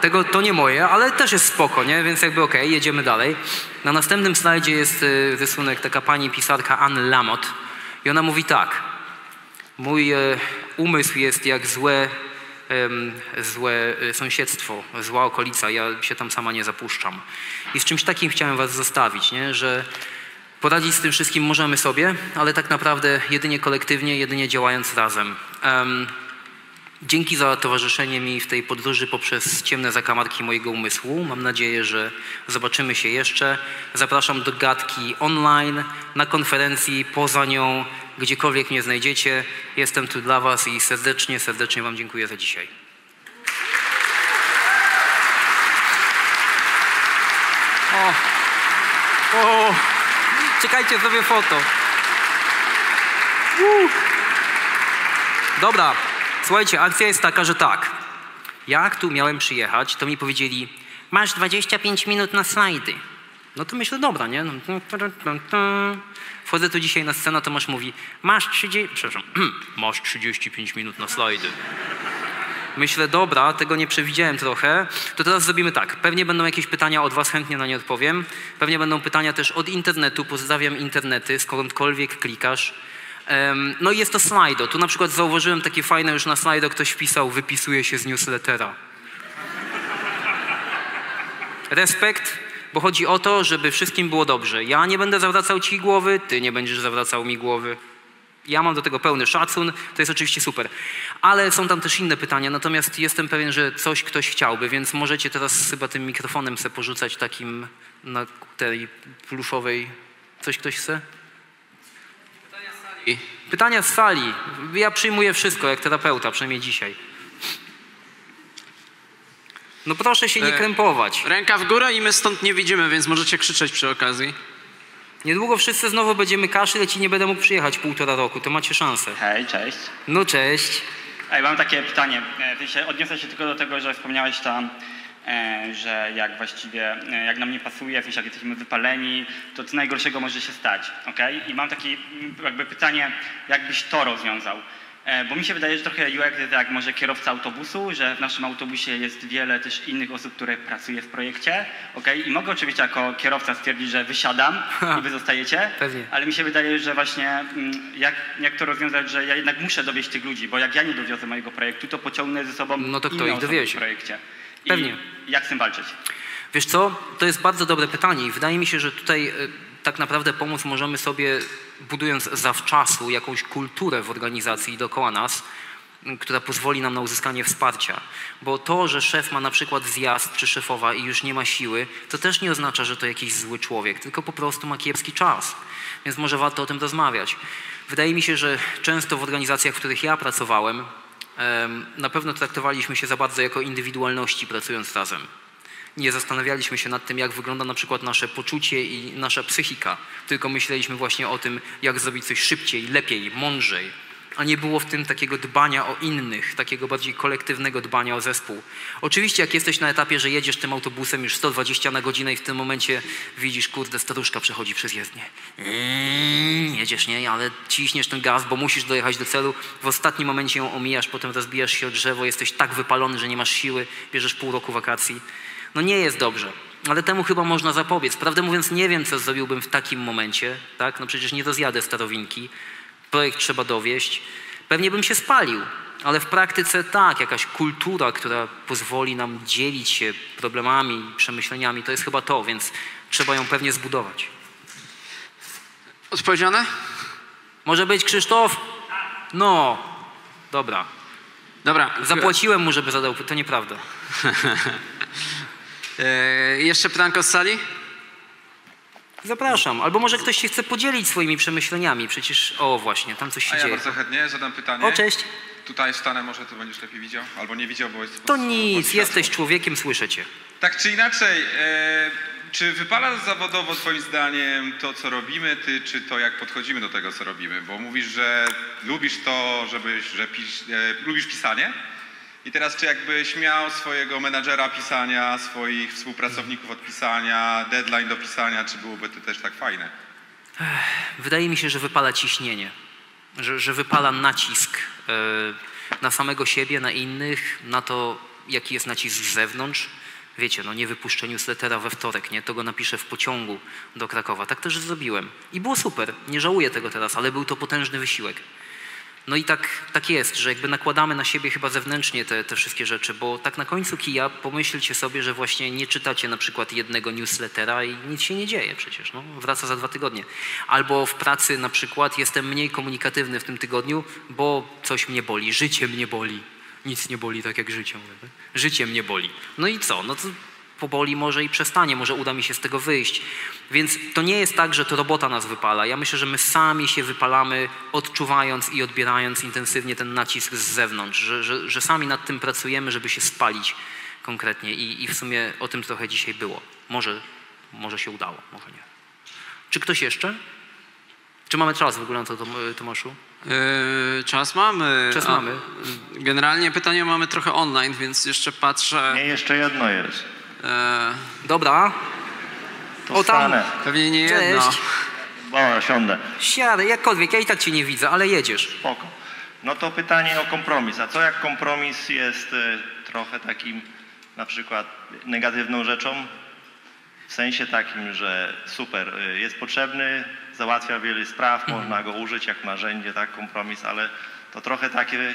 Tego to nie moje, ale też jest spoko, nie? Więc jakby okej, okay, jedziemy dalej. Na następnym slajdzie jest e, rysunek, taka pani pisarka Anne Lamott. I ona mówi tak. Mój e, umysł jest jak złe... złe sąsiedztwo, zła okolica, ja się tam sama nie zapuszczam. I z czymś takim chciałem was zostawić, nie? Że poradzić z tym wszystkim możemy sobie, ale tak naprawdę jedynie kolektywnie, jedynie działając razem. Um, dzięki za towarzyszenie mi w tej podróży poprzez ciemne zakamarki mojego umysłu. Mam nadzieję, że zobaczymy się jeszcze. Zapraszam do gadki online, na konferencji, poza nią. Gdziekolwiek mnie znajdziecie, jestem tu dla was i serdecznie, serdecznie wam dziękuję za dzisiaj. O, o, czekajcie sobie foto. Uu. Dobra, słuchajcie, akcja jest taka, że tak. Jak tu miałem przyjechać, to mi powiedzieli, masz dwadzieścia pięć minut na slajdy. No to myślę, dobra, nie? Wchodzę tu dzisiaj na scenę, Tomasz mówi, masz trzydzieści... Przepraszam, masz trzydzieści pięć minut na slajdy. Myślę, dobra, tego nie przewidziałem trochę. To teraz zrobimy tak. Pewnie będą jakieś pytania od was, chętnie na nie odpowiem. Pewnie będą pytania też od internetu. Pozdrawiam internety, skądkolwiek klikasz. No i jest to Slido. Tu na przykład zauważyłem takie fajne już na Slido, ktoś pisał, wypisuje się z newslettera. Respekt. Bo chodzi o to, żeby wszystkim było dobrze. Ja nie będę zawracał ci głowy, ty nie będziesz zawracał mi głowy. Ja mam do tego pełny szacun, to jest oczywiście super. Ale są tam też inne pytania, natomiast jestem pewien, że coś ktoś chciałby, więc możecie teraz chyba tym mikrofonem se porzucać takim na tej pluszowej. Coś ktoś chce? Pytania z sali. Pytania z sali. Ja przyjmuję wszystko jak terapeuta, przynajmniej dzisiaj. No proszę się nie krępować. Ręka w górę i my stąd nie widzimy, więc możecie krzyczeć przy okazji. Niedługo wszyscy znowu będziemy kaszleć i nie będę mógł przyjechać półtora roku, to macie szansę. Hej, cześć. No cześć. Ej, mam takie pytanie. Odniosę się tylko do tego, że wspomniałeś tam, że jak właściwie, jak nam nie pasuje, jak jesteśmy wypaleni, to co najgorszego może się stać, okej? I mam takie jakby pytanie, jak byś to rozwiązał? Bo mi się wydaje, że trochę U X jest jak może kierowca autobusu, że w naszym autobusie jest wiele też innych osób, które pracuje w projekcie, okej? I mogę oczywiście jako kierowca stwierdzić, że wysiadam i wy zostajecie, pewnie. Ale mi się wydaje, że właśnie jak, jak to rozwiązać, że ja jednak muszę dowieść tych ludzi, bo jak ja nie dowiozę mojego projektu, to pociągnę ze sobą no to kto inne ich osoby dowiezie w projekcie. I pewnie. Jak z tym walczyć? Wiesz co, to jest bardzo dobre pytanie i wydaje mi się, że tutaj tak naprawdę pomóc możemy sobie, budując zawczasu jakąś kulturę w organizacji dookoła nas, która pozwoli nam na uzyskanie wsparcia. Bo to, że szef ma na przykład zjazd czy szefowa i już nie ma siły, to też nie oznacza, że to jakiś zły człowiek, tylko po prostu ma kiepski czas. Więc może warto o tym rozmawiać. Wydaje mi się, że często w organizacjach, w których ja pracowałem, na pewno traktowaliśmy się za bardzo jako indywidualności pracując razem. Nie zastanawialiśmy się nad tym, jak wygląda na przykład nasze poczucie i nasza psychika, tylko myśleliśmy właśnie o tym, jak zrobić coś szybciej, lepiej, mądrzej, a nie było w tym takiego dbania o innych, takiego bardziej kolektywnego dbania o zespół. Oczywiście jak jesteś na etapie, że jedziesz tym autobusem już sto dwadzieścia na godzinę i w tym momencie widzisz, kurde, staruszka przechodzi przez jezdnię. Eee, jedziesz, nie? Ale ciśniesz ten gaz, bo musisz dojechać do celu. W ostatnim momencie ją omijasz, potem rozbijasz się o drzewo, jesteś tak wypalony, że nie masz siły, bierzesz pół roku wakacji. No nie jest dobrze, ale temu chyba można zapobiec. Prawdę mówiąc nie wiem, co zrobiłbym w takim momencie, tak? No przecież nie rozjadę starowinki, projekt trzeba dowieść. Pewnie bym się spalił, ale w praktyce tak, jakaś kultura, która pozwoli nam dzielić się problemami, przemyśleniami, to jest chyba to, więc trzeba ją pewnie zbudować. Odpowiedziane? Może być Krzysztof? No, dobra. Dobra. Zapłaciłem mu, żeby zadał, to nieprawda. Yy, jeszcze pytanko z sali? Zapraszam. Albo może ktoś się chce podzielić swoimi przemyśleniami. Przecież, o właśnie, tam coś się dzieje. A ja dzieje. Bardzo chętnie zadam pytanie. O, cześć. Tutaj stanę, może to będziesz lepiej widział, albo nie widział, bo jest... To nic, jesteś człowiekiem, słyszę cię. Tak czy inaczej, yy, czy wypala zawodowo twoim zdaniem to, co robimy, ty, czy to, jak podchodzimy do tego, co robimy? Bo mówisz, że lubisz to, żebyś, że pisz, yy, lubisz pisanie. I teraz, czy jakbyś miał swojego menadżera pisania, swoich współpracowników od pisania, deadline do pisania, czy byłoby to też tak fajne? Wydaje mi się, że wypala ciśnienie, że, że wypala nacisk na samego siebie, na innych, na to, jaki jest nacisk z zewnątrz. Wiecie, no nie wypuszczę newslettera we wtorek, nie? To go napiszę w pociągu do Krakowa. Tak też zrobiłem. I było super, nie żałuję tego teraz, ale był to potężny wysiłek. No i tak, tak jest, że jakby nakładamy na siebie chyba zewnętrznie te, te wszystkie rzeczy, bo tak na końcu kija pomyślcie sobie, że właśnie nie czytacie na przykład jednego newslettera i nic się nie dzieje przecież, no, wraca za dwa tygodnie. Albo w pracy na przykład jestem mniej komunikatywny w tym tygodniu, bo coś mnie boli, życie mnie boli. Nic nie boli tak jak życie, mówię. Życie mnie boli. No i co? No to poboli może i przestanie, może uda mi się z tego wyjść. Więc to nie jest tak, że to robota nas wypala. Ja myślę, że my sami się wypalamy, odczuwając i odbierając intensywnie ten nacisk z zewnątrz, że, że, że sami nad tym pracujemy, żeby się spalić konkretnie. I, i w sumie o tym trochę dzisiaj było. Może, może się udało, może nie. Czy ktoś jeszcze? Czy mamy czas w ogóle na to, Tomaszu? Yy, czas mamy. Czas mamy. A, generalnie pytania mamy trochę online, więc jeszcze patrzę... Nie, jeszcze jedno jest. Dobra. To o tam. Stanę. Pewnie nie jedno. Cześć. Bo, siądę. Siadę, jakkolwiek, ja i tak cię nie widzę, ale jedziesz. Spoko. No to pytanie o kompromis. A co jak kompromis jest y, trochę takim na przykład negatywną rzeczą? W sensie takim, że super, y, jest potrzebny, załatwia wiele spraw, mhm. można go użyć jak narzędzie, tak, kompromis, ale to trochę takie...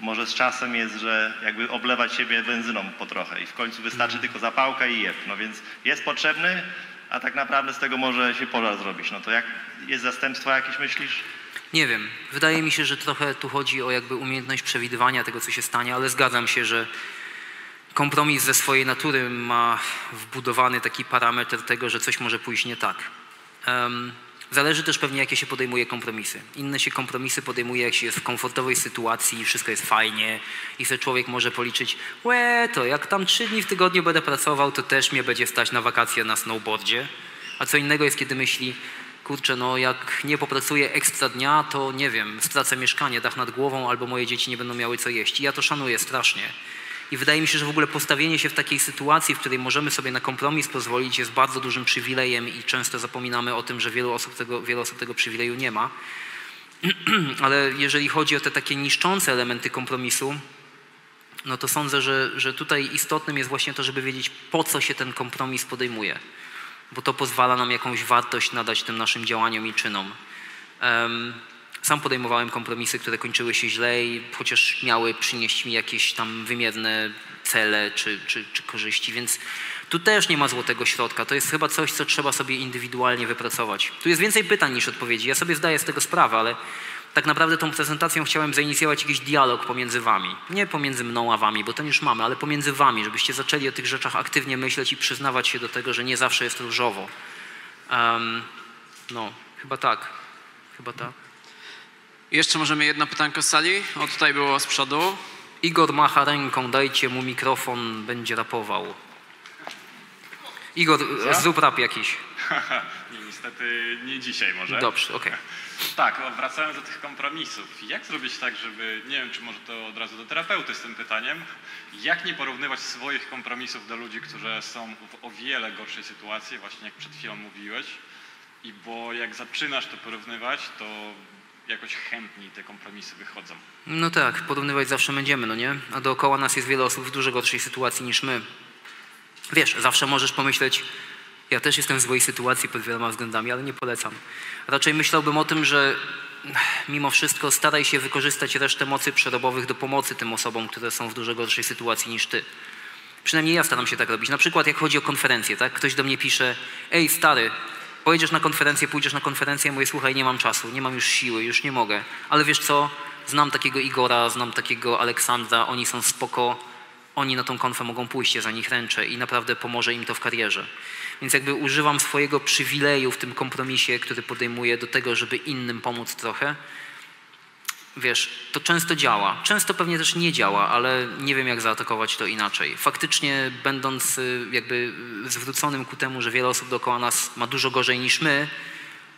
Może z czasem jest, że jakby oblewać siebie benzyną po trochę i w końcu wystarczy tylko zapałka i jeb. No więc jest potrzebny, a tak naprawdę z tego może się pożar zrobić. No to jak jest zastępstwo jakieś, myślisz? Nie wiem, wydaje mi się, że trochę tu chodzi o jakby umiejętność przewidywania tego, co się stanie, ale zgadzam się, że kompromis ze swojej natury ma wbudowany taki parametr tego, że coś może pójść nie tak. Um, zależy też pewnie, jakie się podejmuje kompromisy. Inne się kompromisy podejmuje, jak się jest w komfortowej sytuacji, wszystko jest fajnie i sobie człowiek może policzyć, łe, to jak tam trzy dni w tygodniu będę pracował, to też mnie będzie stać na wakacje na snowboardzie. A co innego jest, kiedy myśli, kurczę, no jak nie popracuję ekstra dnia, to nie wiem, stracę mieszkanie, dach nad głową, albo moje dzieci nie będą miały co jeść. I ja to szanuję strasznie. I wydaje mi się, że w ogóle postawienie się w takiej sytuacji, w której możemy sobie na kompromis pozwolić, jest bardzo dużym przywilejem i często zapominamy o tym, że wielu osób tego, wiele osób tego przywileju nie ma. Ale jeżeli chodzi o te takie niszczące elementy kompromisu, no to sądzę, że, że tutaj istotnym jest właśnie to, żeby wiedzieć, po co się ten kompromis podejmuje. Bo to pozwala nam jakąś wartość nadać tym naszym działaniom i czynom. Um, sam podejmowałem kompromisy, które kończyły się źle i chociaż miały przynieść mi jakieś tam wymierne cele czy, czy, czy korzyści, więc tu też nie ma złotego środka. To jest chyba coś, co trzeba sobie indywidualnie wypracować. Tu jest więcej pytań niż odpowiedzi. Ja sobie zdaję z tego sprawę, ale tak naprawdę tą prezentacją chciałem zainicjować jakiś dialog pomiędzy wami. Nie pomiędzy mną a wami, bo ten już mamy, ale pomiędzy wami, żebyście zaczęli o tych rzeczach aktywnie myśleć i przyznawać się do tego, że nie zawsze jest różowo. Um, no, chyba tak. Chyba tak. Jeszcze możemy jedno pytanko z sali. O, tutaj było z przodu. Igor macha ręką, dajcie mu mikrofon, będzie rapował. Igor, ja? Zrób rap jakiś. Nie, niestety nie dzisiaj może. Dobrze, okej. Okay. Tak, wracając do tych kompromisów. Jak zrobić tak, żeby, nie wiem, czy może to od razu do terapeuty z tym pytaniem, jak nie porównywać swoich kompromisów do ludzi, którzy są w o wiele gorszej sytuacji, właśnie jak przed chwilą mówiłeś, i bo jak zaczynasz to porównywać, to jakoś chętniej te kompromisy wychodzą. No tak, porównywać zawsze będziemy, no nie? A dookoła nas jest wiele osób w dużo gorszej sytuacji niż my. Wiesz, zawsze możesz pomyśleć, ja też jestem w złej sytuacji pod wieloma względami, ale nie polecam. Raczej myślałbym o tym, że mimo wszystko staraj się wykorzystać resztę mocy przerobowych do pomocy tym osobom, które są w dużo gorszej sytuacji niż ty. Przynajmniej ja staram się tak robić. Na przykład jak chodzi o konferencję, tak? Ktoś do mnie pisze, ej stary, pojedziesz na konferencję, pójdziesz na konferencję, ja mówię, słuchaj, nie mam czasu, nie mam już siły, już nie mogę. Ale wiesz co, znam takiego Igora, znam takiego Aleksandra, oni są spoko, oni na tą konfę mogą pójść, ja za nich ręczę i naprawdę pomoże im to w karierze. Więc jakby używam swojego przywileju w tym kompromisie, który podejmuję do tego, żeby innym pomóc trochę. Wiesz, to często działa. Często pewnie też nie działa, ale nie wiem, jak zaatakować to inaczej. Faktycznie będąc jakby zwróconym ku temu, że wiele osób dookoła nas ma dużo gorzej niż my,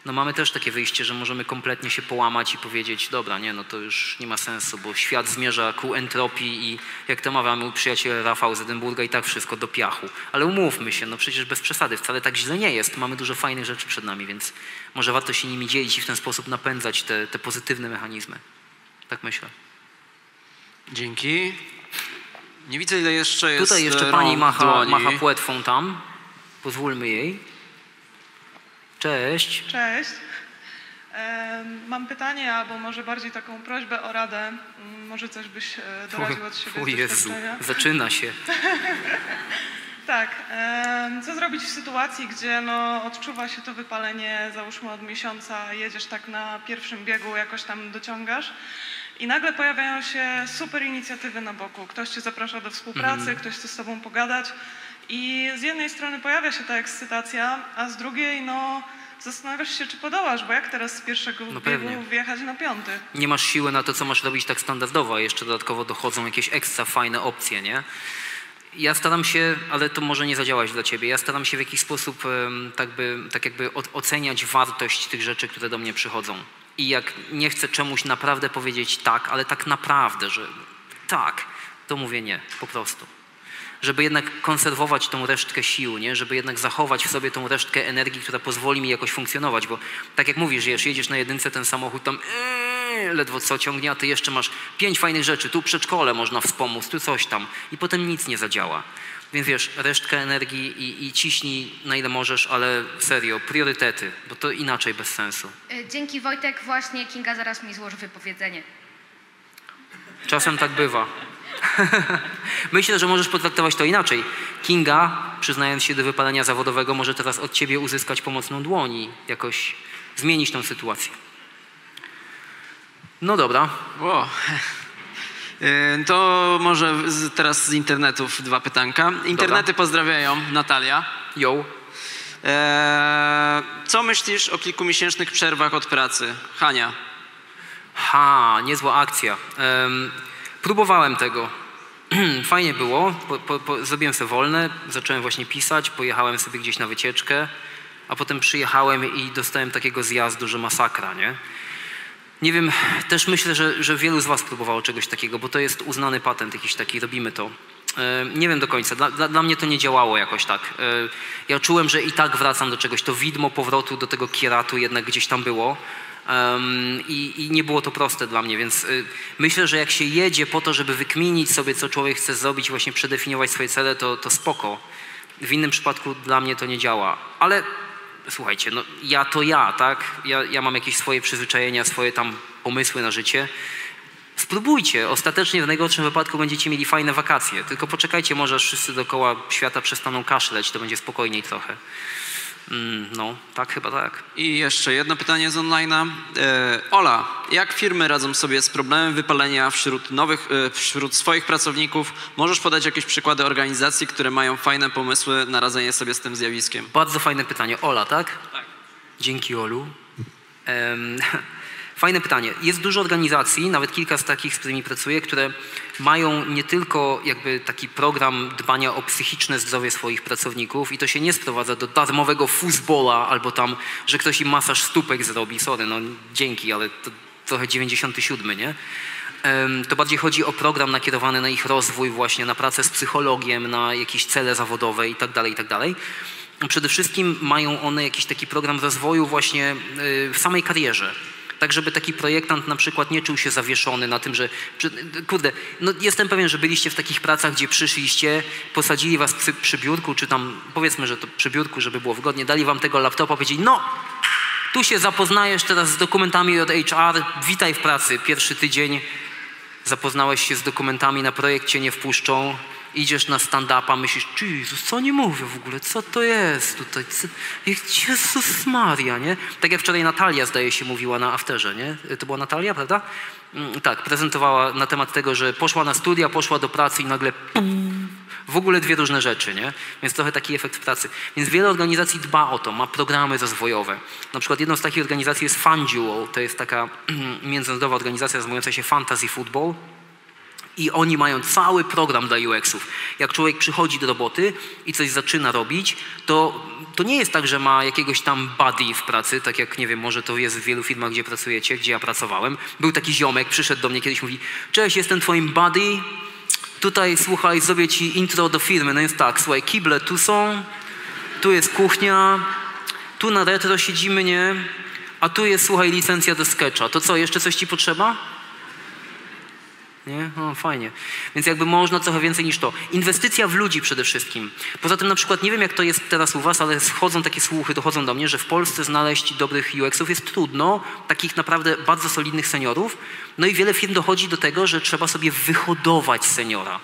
no mamy też takie wyjście, że możemy kompletnie się połamać i powiedzieć, dobra, nie, no to już nie ma sensu, bo świat zmierza ku entropii i jak to mawia mój przyjaciel Rafał z Edynburga i tak wszystko do piachu. Ale umówmy się, no przecież bez przesady, wcale tak źle nie jest, mamy dużo fajnych rzeczy przed nami, więc może warto się nimi dzielić i w ten sposób napędzać te, te pozytywne mechanizmy. Tak myślę. Dzięki. Nie widzę, ile jeszcze jest. Tutaj jeszcze pani macha, macha płetwą tam, pozwólmy jej. Cześć. Cześć. Mam pytanie, albo może bardziej taką prośbę o radę. Może coś byś doradził od siebie. O Jezu, zaczyna się. Tak. Co zrobić w sytuacji, gdzie no, odczuwa się to wypalenie, załóżmy od miesiąca, jedziesz tak na pierwszym biegu, jakoś tam dociągasz i nagle pojawiają się super inicjatywy na boku. Ktoś cię zaprasza do współpracy, mm. ktoś chce z tobą pogadać. I z jednej strony pojawia się ta ekscytacja, a z drugiej no zastanawiasz się, czy podołasz, bo jak teraz z pierwszego no biegu wjechać na piąty? Nie masz siły na to, co masz robić tak standardowo, a jeszcze dodatkowo dochodzą jakieś ekstra fajne opcje, nie? Ja staram się, ale to może nie zadziałać dla ciebie, ja staram się w jakiś sposób tak, by, tak jakby oceniać wartość tych rzeczy, które do mnie przychodzą. I jak nie chcę czemuś naprawdę powiedzieć tak, ale tak naprawdę, że tak, to mówię nie, po prostu. Żeby jednak konserwować tą resztkę sił, nie? Żeby jednak zachować w sobie tą resztkę energii, która pozwoli mi jakoś funkcjonować, bo tak jak mówisz, wiesz, jedziesz na jedynce, ten samochód tam ee, ledwo co ciągnie, a ty jeszcze masz pięć fajnych rzeczy, tu przedszkole można wspomóc, tu coś tam i potem nic nie zadziała. Więc wiesz, resztkę energii i, i ciśnij na ile możesz, ale serio, priorytety, bo to inaczej bez sensu. Dzięki Wojtek, właśnie Kinga zaraz mi złoży wypowiedzenie. Czasem tak bywa. Myślę, że możesz potraktować to inaczej. Kinga, przyznając się do wypalenia zawodowego, może teraz od ciebie uzyskać pomocną dłoń i jakoś zmienić tą sytuację. No dobra. Wow. To może teraz z internetów dwa pytanka. Internety dobra. Pozdrawiają. Natalia. Yo. Eee, co myślisz o kilkumiesięcznych przerwach od pracy? Hania. Ha, niezła akcja. Ehm, próbowałem tego. Fajnie było. Po, po, po, zrobiłem sobie wolne, zacząłem właśnie pisać, pojechałem sobie gdzieś na wycieczkę, a potem przyjechałem i dostałem takiego zjazdu, że masakra, nie? Nie wiem, też myślę, że, że wielu z was próbowało czegoś takiego, bo to jest uznany patent jakiś taki, robimy to. Nie wiem do końca, dla, dla, dla mnie to nie działało jakoś tak. Ja czułem, że i tak wracam do czegoś, to widmo powrotu do tego kieratu jednak gdzieś tam było i, i nie było to proste dla mnie, więc myślę, że jak się jedzie po to, żeby wykminić sobie, co człowiek chce zrobić, właśnie przedefiniować swoje cele, to, to spoko. W innym przypadku dla mnie to nie działa, ale... Słuchajcie, no ja to ja, tak? Ja, ja mam jakieś swoje przyzwyczajenia, swoje tam pomysły na życie. Spróbujcie, ostatecznie w najgorszym wypadku będziecie mieli fajne wakacje. Tylko poczekajcie, może wszyscy dookoła świata przestaną kaszleć, to będzie spokojniej trochę. Mm, no, tak chyba tak. I jeszcze jedno pytanie z online'a. E, Ola, jak firmy radzą sobie z problemem wypalenia wśród, nowych, e, wśród swoich pracowników? Możesz podać jakieś przykłady organizacji, które mają fajne pomysły na radzenie sobie z tym zjawiskiem? Bardzo fajne pytanie. Ola, tak? Tak. Dzięki, Olu. Ehm, fajne pytanie. Jest dużo organizacji, nawet kilka z takich, z którymi pracuję, które mają nie tylko jakby taki program dbania o psychiczne zdrowie swoich pracowników i to się nie sprowadza do darmowego futbola albo tam, że ktoś im masaż stópek zrobi. Sorry, no dzięki, ale to trochę dziewięćdziesiąty siódmy, nie? To bardziej chodzi o program nakierowany na ich rozwój właśnie, na pracę z psychologiem, na jakieś cele zawodowe i tak dalej, i tak dalej. Przede wszystkim mają one jakiś taki program rozwoju właśnie w samej karierze. Tak, żeby taki projektant na przykład nie czuł się zawieszony na tym, że... Kurde, no jestem pewien, że byliście w takich pracach, gdzie przyszliście, posadzili was przy, przy biurku, czy tam powiedzmy, że to przy biurku, żeby było wygodnie, dali wam tego laptopa, powiedzieli, no, tu się zapoznajesz teraz z dokumentami od H R, witaj w pracy, pierwszy tydzień, zapoznałeś się z dokumentami, na projekcie nie wpuszczą, idziesz na stand-upa, myślisz, Jezus, co oni mówią w ogóle, co to jest tutaj, co... Jezus Maria, nie? Tak jak wczoraj Natalia, zdaje się, mówiła na afterze, nie? To była Natalia, prawda? Tak, prezentowała na temat tego, że poszła na studia, poszła do pracy i nagle pum, w ogóle dwie różne rzeczy, nie? Więc trochę taki efekt pracy. Więc wiele organizacji dba o to, ma programy rozwojowe. Na przykład jedną z takich organizacji jest Fanduel, to jest taka międzynarodowa organizacja zajmująca się fantasy football. I oni mają cały program dla U X-ów. Jak człowiek przychodzi do roboty i coś zaczyna robić, to, to nie jest tak, że ma jakiegoś tam buddy w pracy, tak jak, nie wiem, może to jest w wielu firmach, gdzie pracujecie, gdzie ja pracowałem. Był taki ziomek, przyszedł do mnie kiedyś, mówi, cześć, jestem twoim buddy, tutaj, słuchaj, zrobię ci intro do firmy. No jest tak, słuchaj, kible tu są, tu jest kuchnia, tu na retro siedzimy, nie? A tu jest, słuchaj, licencja do sketcha. To co, jeszcze coś ci potrzeba? Nie? No, fajnie. Więc jakby można trochę więcej niż to. Inwestycja w ludzi przede wszystkim. Poza tym na przykład, nie wiem jak to jest teraz u was, ale schodzą takie słuchy, dochodzą do mnie, że w Polsce znaleźć dobrych U X-ów jest trudno, takich naprawdę bardzo solidnych seniorów. No i wiele firm dochodzi do tego, że trzeba sobie wyhodować seniora.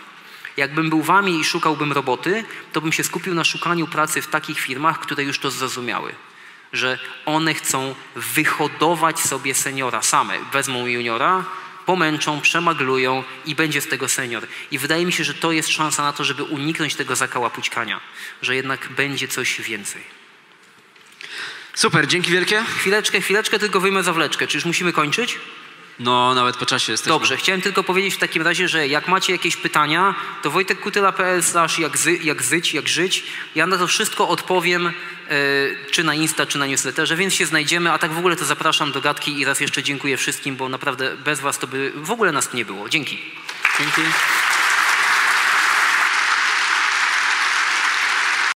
Jakbym był wami i szukałbym roboty, to bym się skupił na szukaniu pracy w takich firmach, które już to zrozumiały. Że one chcą wyhodować sobie seniora same. Wezmą juniora, pomęczą, przemaglują i będzie z tego senior. I wydaje mi się, że to jest szansa na to, żeby uniknąć tego zakałapućkania, że jednak będzie coś więcej. Super, dzięki wielkie. Chwileczkę, chwileczkę, tylko wyjmę zawleczkę. Czy już musimy kończyć? No, nawet po czasie jesteśmy. Dobrze, chciałem tylko powiedzieć w takim razie, że jak macie jakieś pytania, to wojtekkutyla.pl slash jak zyć, jak żyć. Ja na to wszystko odpowiem, yy, czy na Insta, czy na newsletterze, więc się znajdziemy. A tak w ogóle to zapraszam do gadki i raz jeszcze dziękuję wszystkim, bo naprawdę bez was to by w ogóle nas nie było. Dzięki. Dzięki.